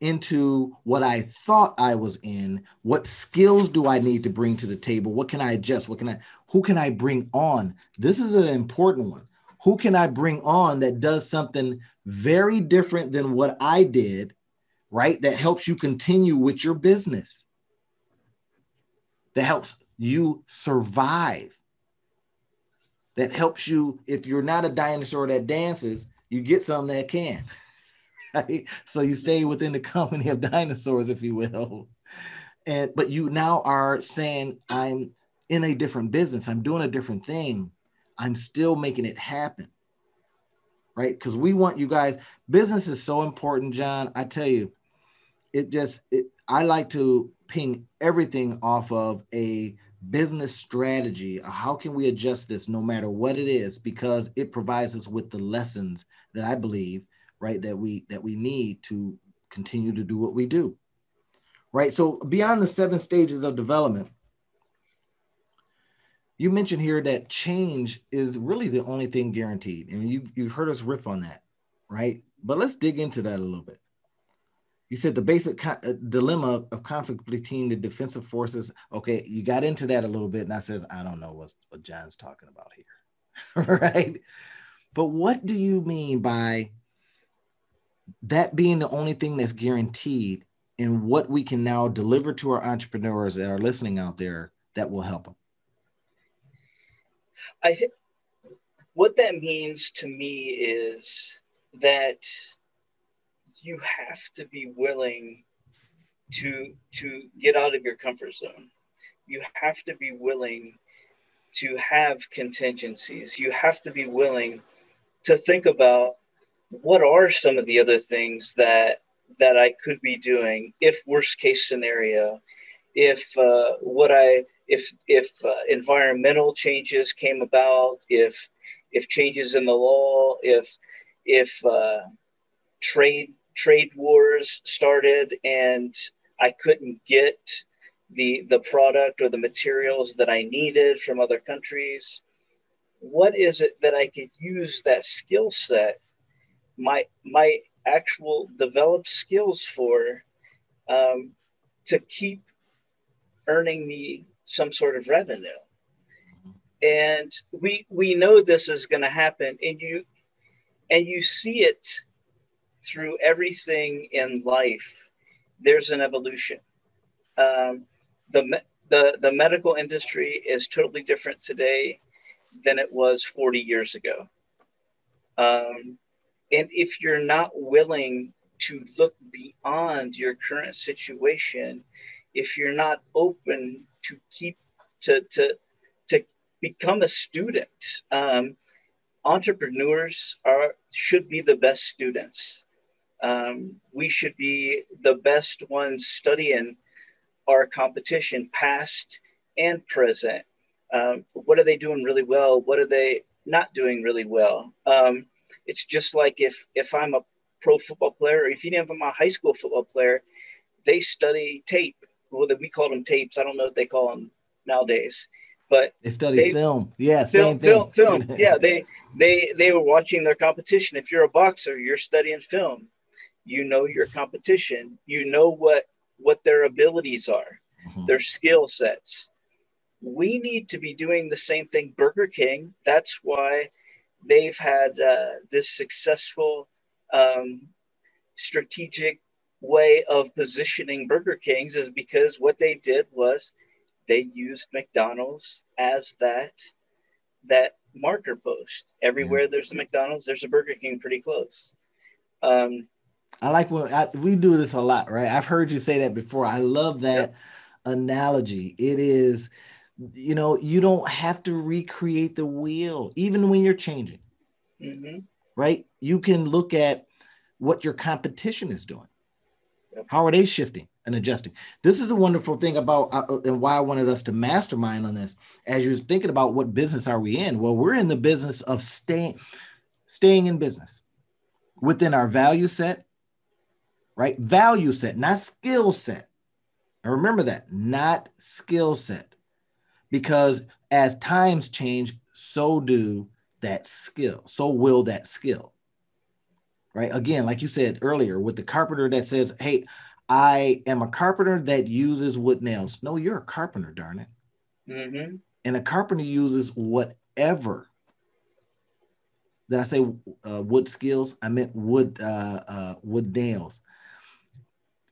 into what I thought I was in? What skills do I need to bring to the table? What can I adjust? What can I, who can I bring on? This is an important one. Who can I bring on that does something very different than what I did, right? That helps you continue with your business. That helps you survive. That helps you, if you're not a dinosaur that dances, you get some that can. Right? So you stay within the company of dinosaurs, if you will. And but you now are saying, I'm in a different business. I'm doing a different thing. I'm still making it happen. Right? Because we want you guys. Business is so important, John. I tell you, it just, it, I like to ping everything off of a business strategy. How can we adjust this no matter what it is? Because it provides us with the lessons that I believe right, that we that we need to continue to do what we do, right? So beyond the seven stages of development, you mentioned here that change is really the only thing guaranteed. And you've, you've heard us riff on that, right? But let's dig into that a little bit. You said the basic co- dilemma of conflict between the defensive forces. Okay, you got into that a little bit, and I says, I don't know what, what John's talking about here, right? But what do you mean by that being the only thing that's guaranteed, and what we can now deliver to our entrepreneurs that are listening out there that will help them? I think what that means to me is that you have to be willing to to get out of your comfort zone. You have to be willing to have contingencies. You have to be willing to think about what are some of the other things that that I could be doing if worst case scenario, if uh, what I if if uh, environmental changes came about, if if changes in the law, if if uh, trade trade wars started and I couldn't get the the product or the materials that I needed from other countries, what is it that I could use that skill set, my my actual developed skills for, um, to keep earning me some sort of revenue? And we we know this is going to happen, and you and you see it through everything in life. There's an evolution. Um, the the the medical industry is totally different today than it was forty years ago. Um, and if you're not willing to look beyond your current situation, if you're not open to keep to to to become a student, um, entrepreneurs are should be the best students. Um, we should be the best ones studying our competition, past and present. Um, what are they doing really well? What are they not doing really well? Um, it's just like if if I'm a pro football player, or if you know, I'm a high school football player, they study tape. Well, we call them tapes. I don't know what they call them nowadays, but they study they, film. Yeah, film, same film, thing. film. Yeah, they they they were watching their competition. If you're a boxer, you're studying film. You know your competition. You know what what their abilities are, mm-hmm. their skill sets. We need to be doing the same thing. Burger King, that's why they've had uh, this successful um, strategic way of positioning Burger Kings, is because what they did was they used McDonald's as that that marker post. Everywhere yeah. there's a McDonald's, there's a Burger King pretty close. Um, I like when I, we do this a lot, right? I've heard you say that before. I love that yeah. analogy. It is, you know, you don't have to recreate the wheel, even when you're changing, mm-hmm. right? You can look at what your competition is doing. Yep. How are they shifting and adjusting? This is the wonderful thing about, uh, and why I wanted us to mastermind on this. As you're thinking about what business are we in? Well, we're in the business of staying, staying in business within our value set, right? Value set, not skill set. And remember that, not skill set. Because as times change, so do that skill. So will that skill, right? Again, like you said earlier, with the carpenter that says, hey, I am a carpenter that uses wood nails. No, you're a carpenter, darn it. Mm-hmm. And a carpenter uses whatever. Did I say uh, wood skills? I meant wood, uh, uh, wood nails.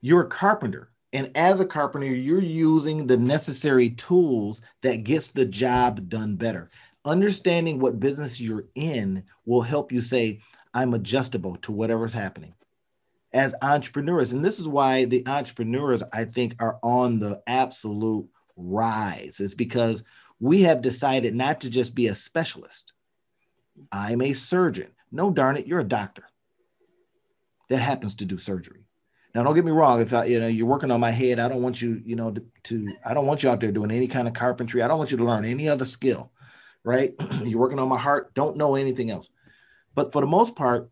You're a carpenter. And as a carpenter, you're using the necessary tools that gets the job done better. Understanding what business you're in will help you say, I'm adjustable to whatever's happening. As entrepreneurs, and this is why the entrepreneurs, I think, are on the absolute rise, is because we have decided not to just be a specialist. I'm a surgeon. No, darn it, you're a doctor that happens to do surgery. Now, don't get me wrong. If I, you know, you're working on my head, I don't want you, you know, to, to, I don't want you out there doing any kind of carpentry. I don't want you to learn any other skill, right? You're working on my heart. Don't know anything else. But for the most part,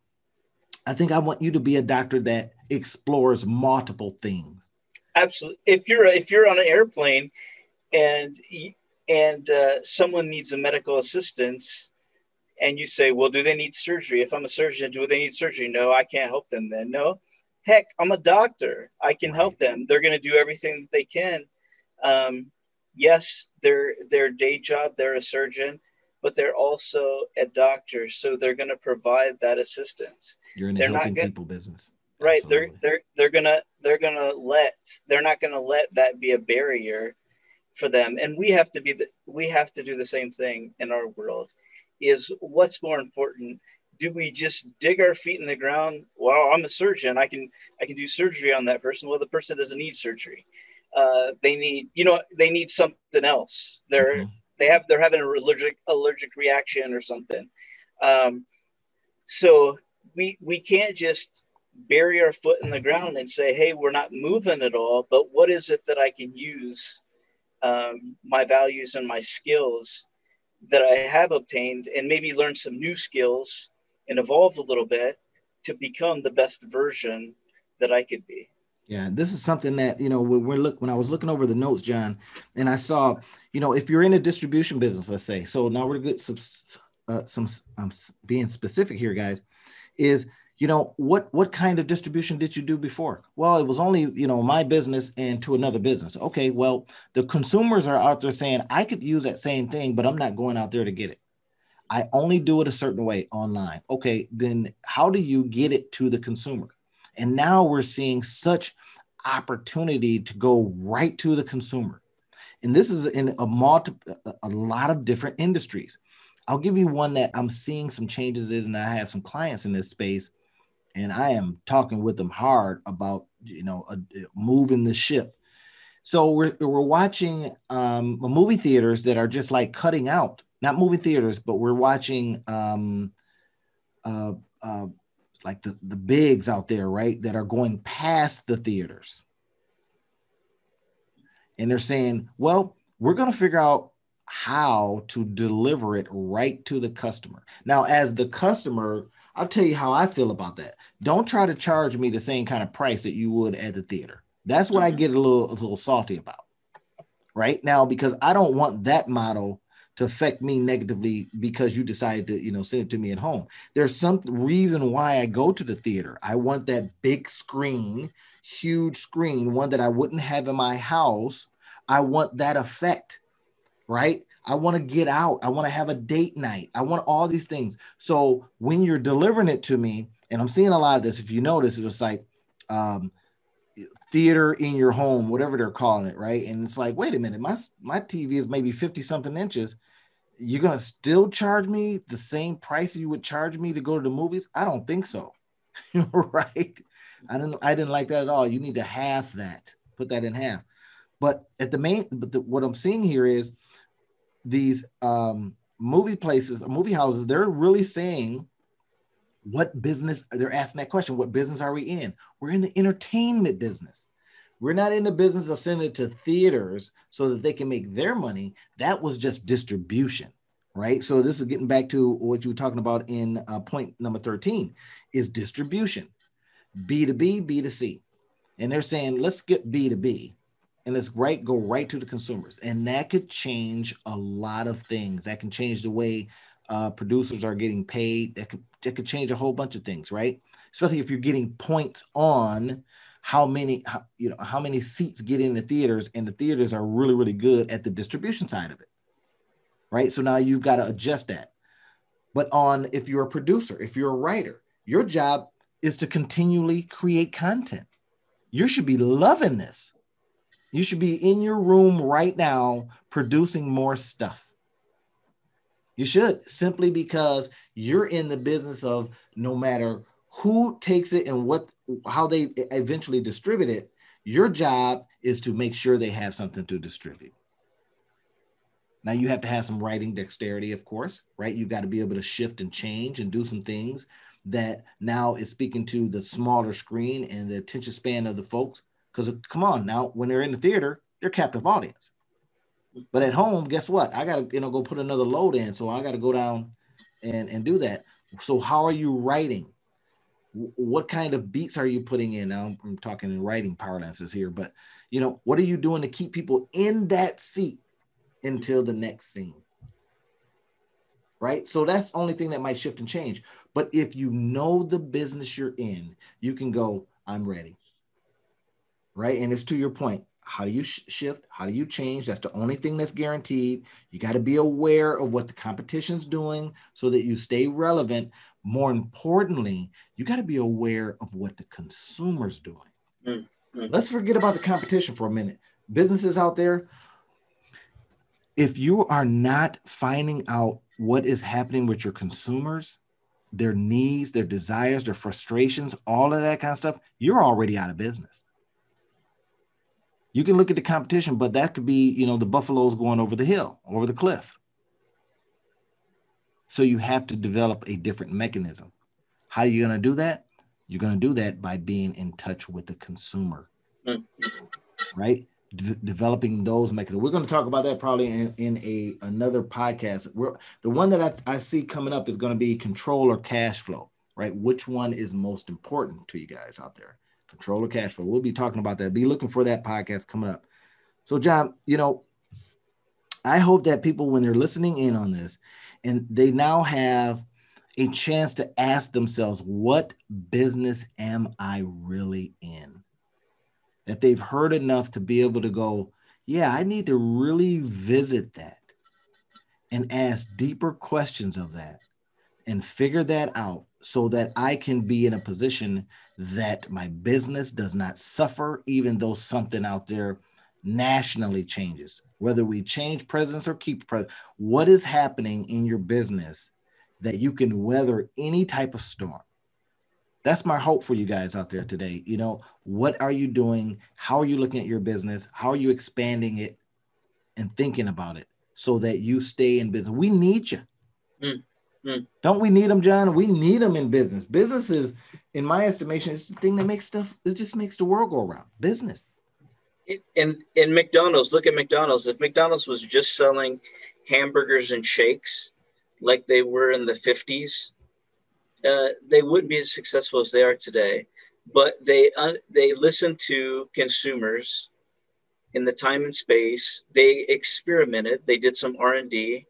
I think I want you to be a doctor that explores multiple things. Absolutely. If you're, if you're on an airplane and and uh, someone needs a medical assistance, and you say, well, do they need surgery? If I'm a surgeon, do they need surgery? No, I can't help them then. No, heck, I'm a doctor. I can help them. They're going to do everything that they can. Um, yes, their their day job, they're a surgeon, but they're also a doctor. So they're going to provide that assistance. You're in the helping people business. Right. Absolutely. They're they're they're gonna they're gonna let they're not gonna let that be a barrier for them. And we have to be the, we have to do the same thing in our world. Is what's more important? Do we just dig our feet in the ground? Well, I'm a surgeon. I can I can do surgery on that person. Well, the person doesn't need surgery. Uh, they need you know they need something else. They're mm-hmm. they have they're having an allergic allergic reaction or something. Um, so we we can't just bury our foot in the ground and say, hey, we're not moving at all, but what is it that I can use um, my values and my skills that I have obtained, and maybe learn some new skills and evolve a little bit to become the best version that I could be. Yeah, this is something that, you know, when we're look when I was looking over the notes, John, and I saw, you know, if you're in a distribution business, let's say, so now we're good, some, uh, some I'm being specific here, guys, is you know, what, what kind of distribution did you do before? Well, it was only, you know, my business and to another business. Okay, well, the consumers are out there saying, I could use that same thing, but I'm not going out there to get it. I only do it a certain way online. Okay, then how do you get it to the consumer? And now we're seeing such opportunity to go right to the consumer. And this is in a, multi, a lot of different industries. I'll give you one that I'm seeing some changes in, and I have some clients in this space. And I am talking with them hard about, you know, uh, moving the ship. So we're, we're watching um, movie theaters that are just like cutting out, not movie theaters, but we're watching um, uh, uh, like the, the bigs out there, right, that are going past the theaters. And they're saying, well, we're going to figure out how to deliver it right to the customer. Now, as the customer, I'll tell you how I feel about that. Don't try to charge me the same kind of price that you would at the theater. That's what I get a little, a little salty about right now, because I don't want that model to affect me negatively because you decided to, you know, send it to me at home. There's some reason why I go to the theater. I want that big screen, huge screen, one that I wouldn't have in my house. I want that effect, right? I want to get out. I want to have a date night. I want all these things. So when you're delivering it to me, and I'm seeing a lot of this, if you notice, it was like um, theater in your home, whatever they're calling it, right? And it's like, wait a minute, my, my T V is maybe fifty something inches. You're going to still charge me the same price you would charge me to go to the movies? I don't think so, right? I didn't, I didn't like that at all. You need to half that, put that in half. But at the main, but the, what I'm seeing here is, these um, movie places, movie houses, they're really saying what business, they're asking that question, what business are we in? We're in the entertainment business. We're not in the business of sending it to theaters so that they can make their money. That was just distribution, right? So this is getting back to what you were talking about in uh, point number thirteen is distribution, B to B, B to C. And they're saying, let's get B to B. And let's right, go right to the consumers. And that could change a lot of things. That can change the way uh, producers are getting paid. That could, that could change a whole bunch of things, right? Especially if you're getting points on how many, how, you know, how many seats get in the theaters, and the theaters are really, really good at the distribution side of it, right? So now you've got to adjust that. But on, if you're a producer, if you're a writer, your job is to continually create content. You should be loving this. You should be in your room right now producing more stuff. You should, simply because you're in the business of no matter who takes it and what, how they eventually distribute it, your job is to make sure they have something to distribute. Now you have to have some writing dexterity, of course, right? You've got to be able to shift and change and do some things that now is speaking to the smaller screen and the attention span of the folks. Because come on now, when they're in the theater, they're captive audience. But at home, guess what? I gotta, you know, go put another load in. So I gotta go down and, and do that. So how are you writing? What kind of beats are you putting in? Now I'm talking in writing power lenses here, but you know, what are you doing to keep people in that seat? until the next scene, right? So that's the only thing that might shift and change. But if you know the business you're in, you can go, I'm ready, right? And it's to your point. How do you sh- shift? How do you change? That's the only thing that's guaranteed. You got to be aware of what the competition's doing so that you stay relevant. More importantly, you got to be aware of what the consumer's doing. Mm-hmm. Let's forget about the competition for a minute. Businesses out there, if you are not finding out what is happening with your consumers, their needs, their desires, their frustrations, all of that kind of stuff, you're already out of business. You can look at the competition, but that could be, you know, the buffaloes going over the hill, over the cliff. So you have to develop a different mechanism. How are you going to do that? You're going to do that by being in touch with the consumer, right? De- developing those mechanisms. We're going to talk about that probably in, in a another podcast. We're, the one that I, I see coming up is going to be control or cash flow, right? Which one is most important to you guys out there? Control or cash flow. We'll be talking about that. Be looking for that podcast coming up. So, John, you know, I hope that people, when they're listening in on this, and they now have a chance to ask themselves, what business am I really in? That they've heard enough to be able to go, yeah, I need to really visit that and ask deeper questions of that and figure that out so that I can be in a position that my business does not suffer, even though something out there nationally changes. Whether we change presidents or keep presidents, what is happening in your business that you can weather any type of storm? That's my hope for you guys out there today. You know, what are you doing? How are you looking at your business? How are you expanding it and thinking about it so that you stay in business? We need you. Mm. Mm. Don't we need them, John? We need them in business. Business is, in my estimation, it's the thing that makes stuff, it just makes the world go around. Business. And, and McDonald's, look at McDonald's. If McDonald's was just selling hamburgers and shakes like they were in the fifties, uh, they wouldn't be as successful as they are today. But they uh, they listen to consumers in the time and space. They experimented. They did some R and D.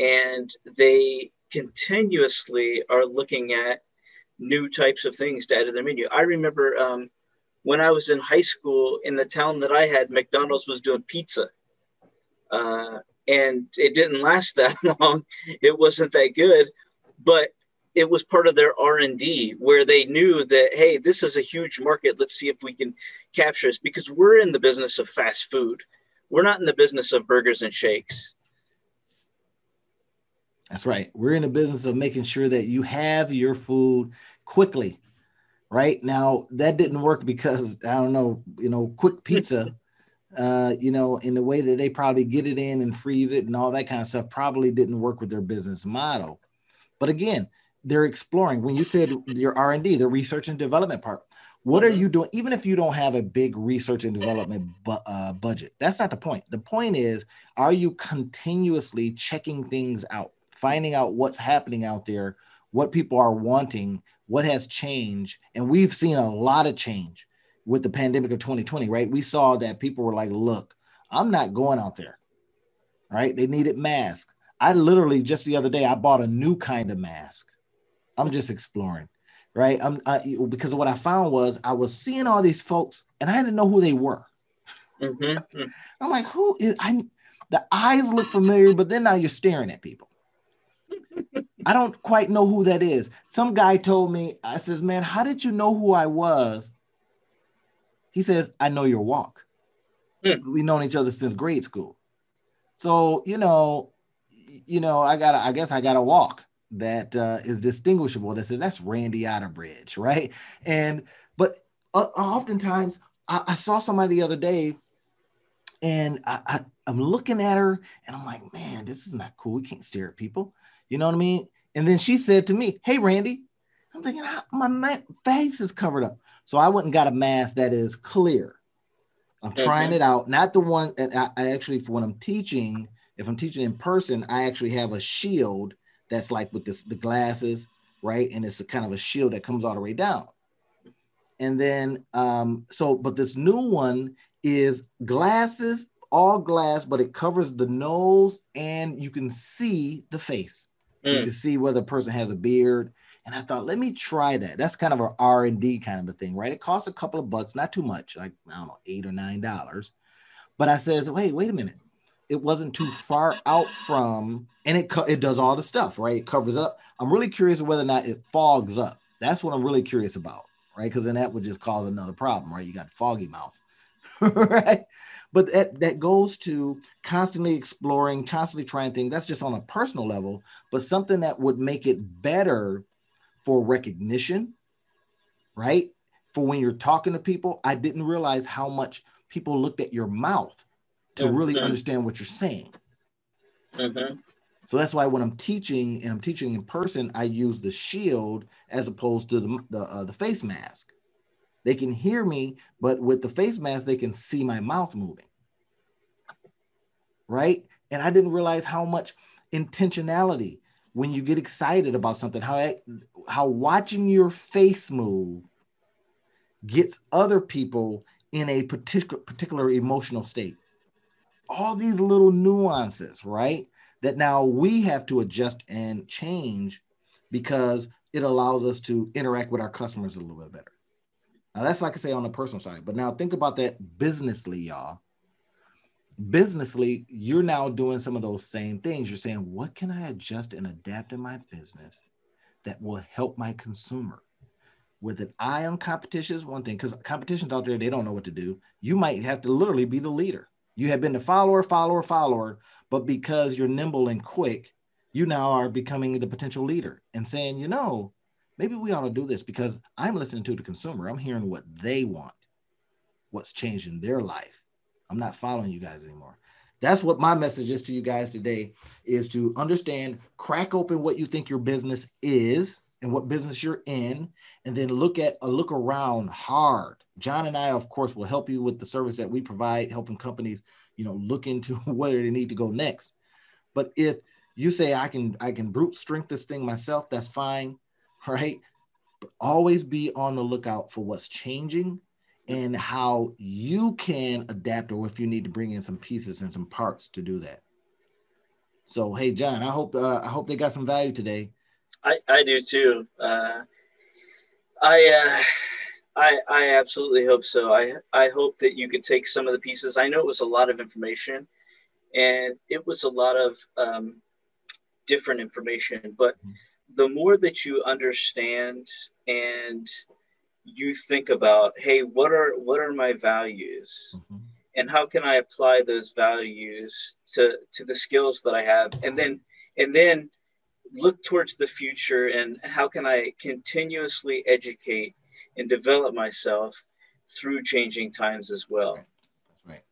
And they continuously are looking at new types of things to add to their menu. I remember um, when I was in high school in the town that I had, McDonald's was doing pizza. Uh, and it didn't last that long. It wasn't that good, but it was part of their R and D where they knew that, hey, this is a huge market. Let's see if we can capture this, because we're in the business of fast food. We're not in the business of burgers and shakes. That's right. We're in the business of making sure that you have your food quickly. Right now, that didn't work because, I don't know, you know, quick pizza, uh, you know, in the way that they probably get it in and freeze it and all that kind of stuff probably didn't work with their business model. But again, they're exploring. When you said your R and D, the research and development part, what are you doing? Even if you don't have a big research and development bu- uh, budget, that's not the point. The point is, are you continuously checking things out? Finding out what's happening out there, what people are wanting, what has changed. And we've seen a lot of change with the pandemic of twenty twenty, right? We saw that people were like, look, I'm not going out there, right? They needed masks. I literally just the other day, I bought a new kind of mask. I'm just exploring, right? I'm I, because what I found was I was seeing all these folks and I didn't know who they were. Mm-hmm. I'm like, who is, I, the eyes look familiar, but then now you're staring at people. I don't quite know who that is. Some guy told me, I says, man, how did you know who I was? He says, I know your walk. Mm. We've known each other since grade school. So, you know, you know, I got I guess I got a walk that uh, is distinguishable. That says that's Randy Otterbridge, right? And but uh, oftentimes I, I saw somebody the other day and I, I, I'm looking at her and I'm like, man, this is not cool. We can't stare at people. You know what I mean? And then she said to me, hey, Randy, I'm thinking my face is covered up. So I went and got a mask that is clear. I'm trying mm-hmm. it out. Not the one. And I, I actually, for when I'm teaching, if I'm teaching in person, I actually have a shield that's like with this, the glasses, right? And it's a kind of a shield that comes all the way down. And then, um, so, but this new one is glasses all glass, but it covers the nose and you can see the face. Mm. You can see whether a person has a beard. And I thought, let me try that. That's kind of an R and D kind of a thing, right? It costs a couple of bucks, not too much, like, I don't know, eight or nine dollars. But I said, wait, wait a minute. It wasn't too far out from, and it co- it does all the stuff, right? It covers up. I'm really curious whether or not it fogs up. That's what I'm really curious about, right? Because then that would just cause another problem, right? You got foggy mouth, right? But that, that goes to constantly exploring, constantly trying things. That's just on a personal level, but something that would make it better for recognition, right? For when you're talking to people, I didn't realize how much people looked at your mouth to mm-hmm. really understand what you're saying. Mm-hmm. So that's why when I'm teaching and I'm teaching in person, I use the shield as opposed to the, the, uh, the face mask. They can hear me, but with the face mask, they can see my mouth moving, right? And I didn't realize how much intentionality when you get excited about something, how, how watching your face move gets other people in a particular, particular emotional state. All these little nuances, right? That now we have to adjust and change because it allows us to interact with our customers a little bit better. Now that's like I say on the personal side, but now think about that businessly, y'all. Businessly, you're now doing some of those same things. You're saying, what can I adjust and adapt in my business that will help my consumer? With an eye on competition is one thing, because competition's out there, they don't know what to do. You might have to literally be the leader. You have been the follower, follower, follower, but because you're nimble and quick, you now are becoming the potential leader and saying, you know, maybe we ought to do this because I'm listening to the consumer. I'm hearing what they want, what's changing their life. I'm not following you guys anymore. That's what my message is to you guys today, is to understand, crack open what you think your business is and what business you're in, and then look at a look around hard. John and I, of course, will help you with the service that we provide, helping companies, you know, look into where they need to go next. But if you say, I can, I can brute strength this thing myself, that's fine, right? But always be on the lookout for what's changing and how you can adapt, or if you need to bring in some pieces and some parts to do that. So, hey, John, I hope uh, I hope they got some value today. I, I do too. Uh, I uh, I I absolutely hope so. I I hope that you could take some of the pieces. I know it was a lot of information, and it was a lot of um, different information. But the more that you understand and you think about, hey, what are what are my values, mm-hmm. and how can I apply those values to to the skills that I have, and then and then look towards the future and how can I continuously educate and develop myself through changing times as well. That's right. right.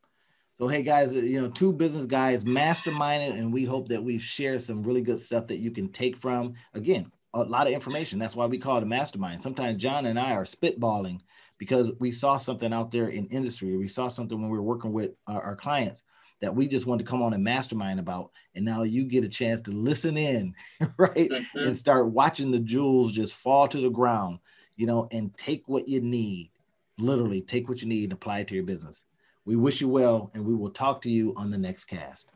So hey guys, you know, Two Business Guys Masterminded, and we hope that we've shared some really good stuff that you can take from, again, a lot of information. That's why we call it a mastermind. Sometimes John and I are spitballing because we saw something out there in industry. We saw something when we were working with our, our clients that we just wanted to come on and mastermind about. And now you get a chance to listen in, right? Mm-hmm. And start watching the jewels just fall to the ground, you know, and take what you need, literally take what you need and apply it to your business. We wish you well, and we will talk to you on the next cast.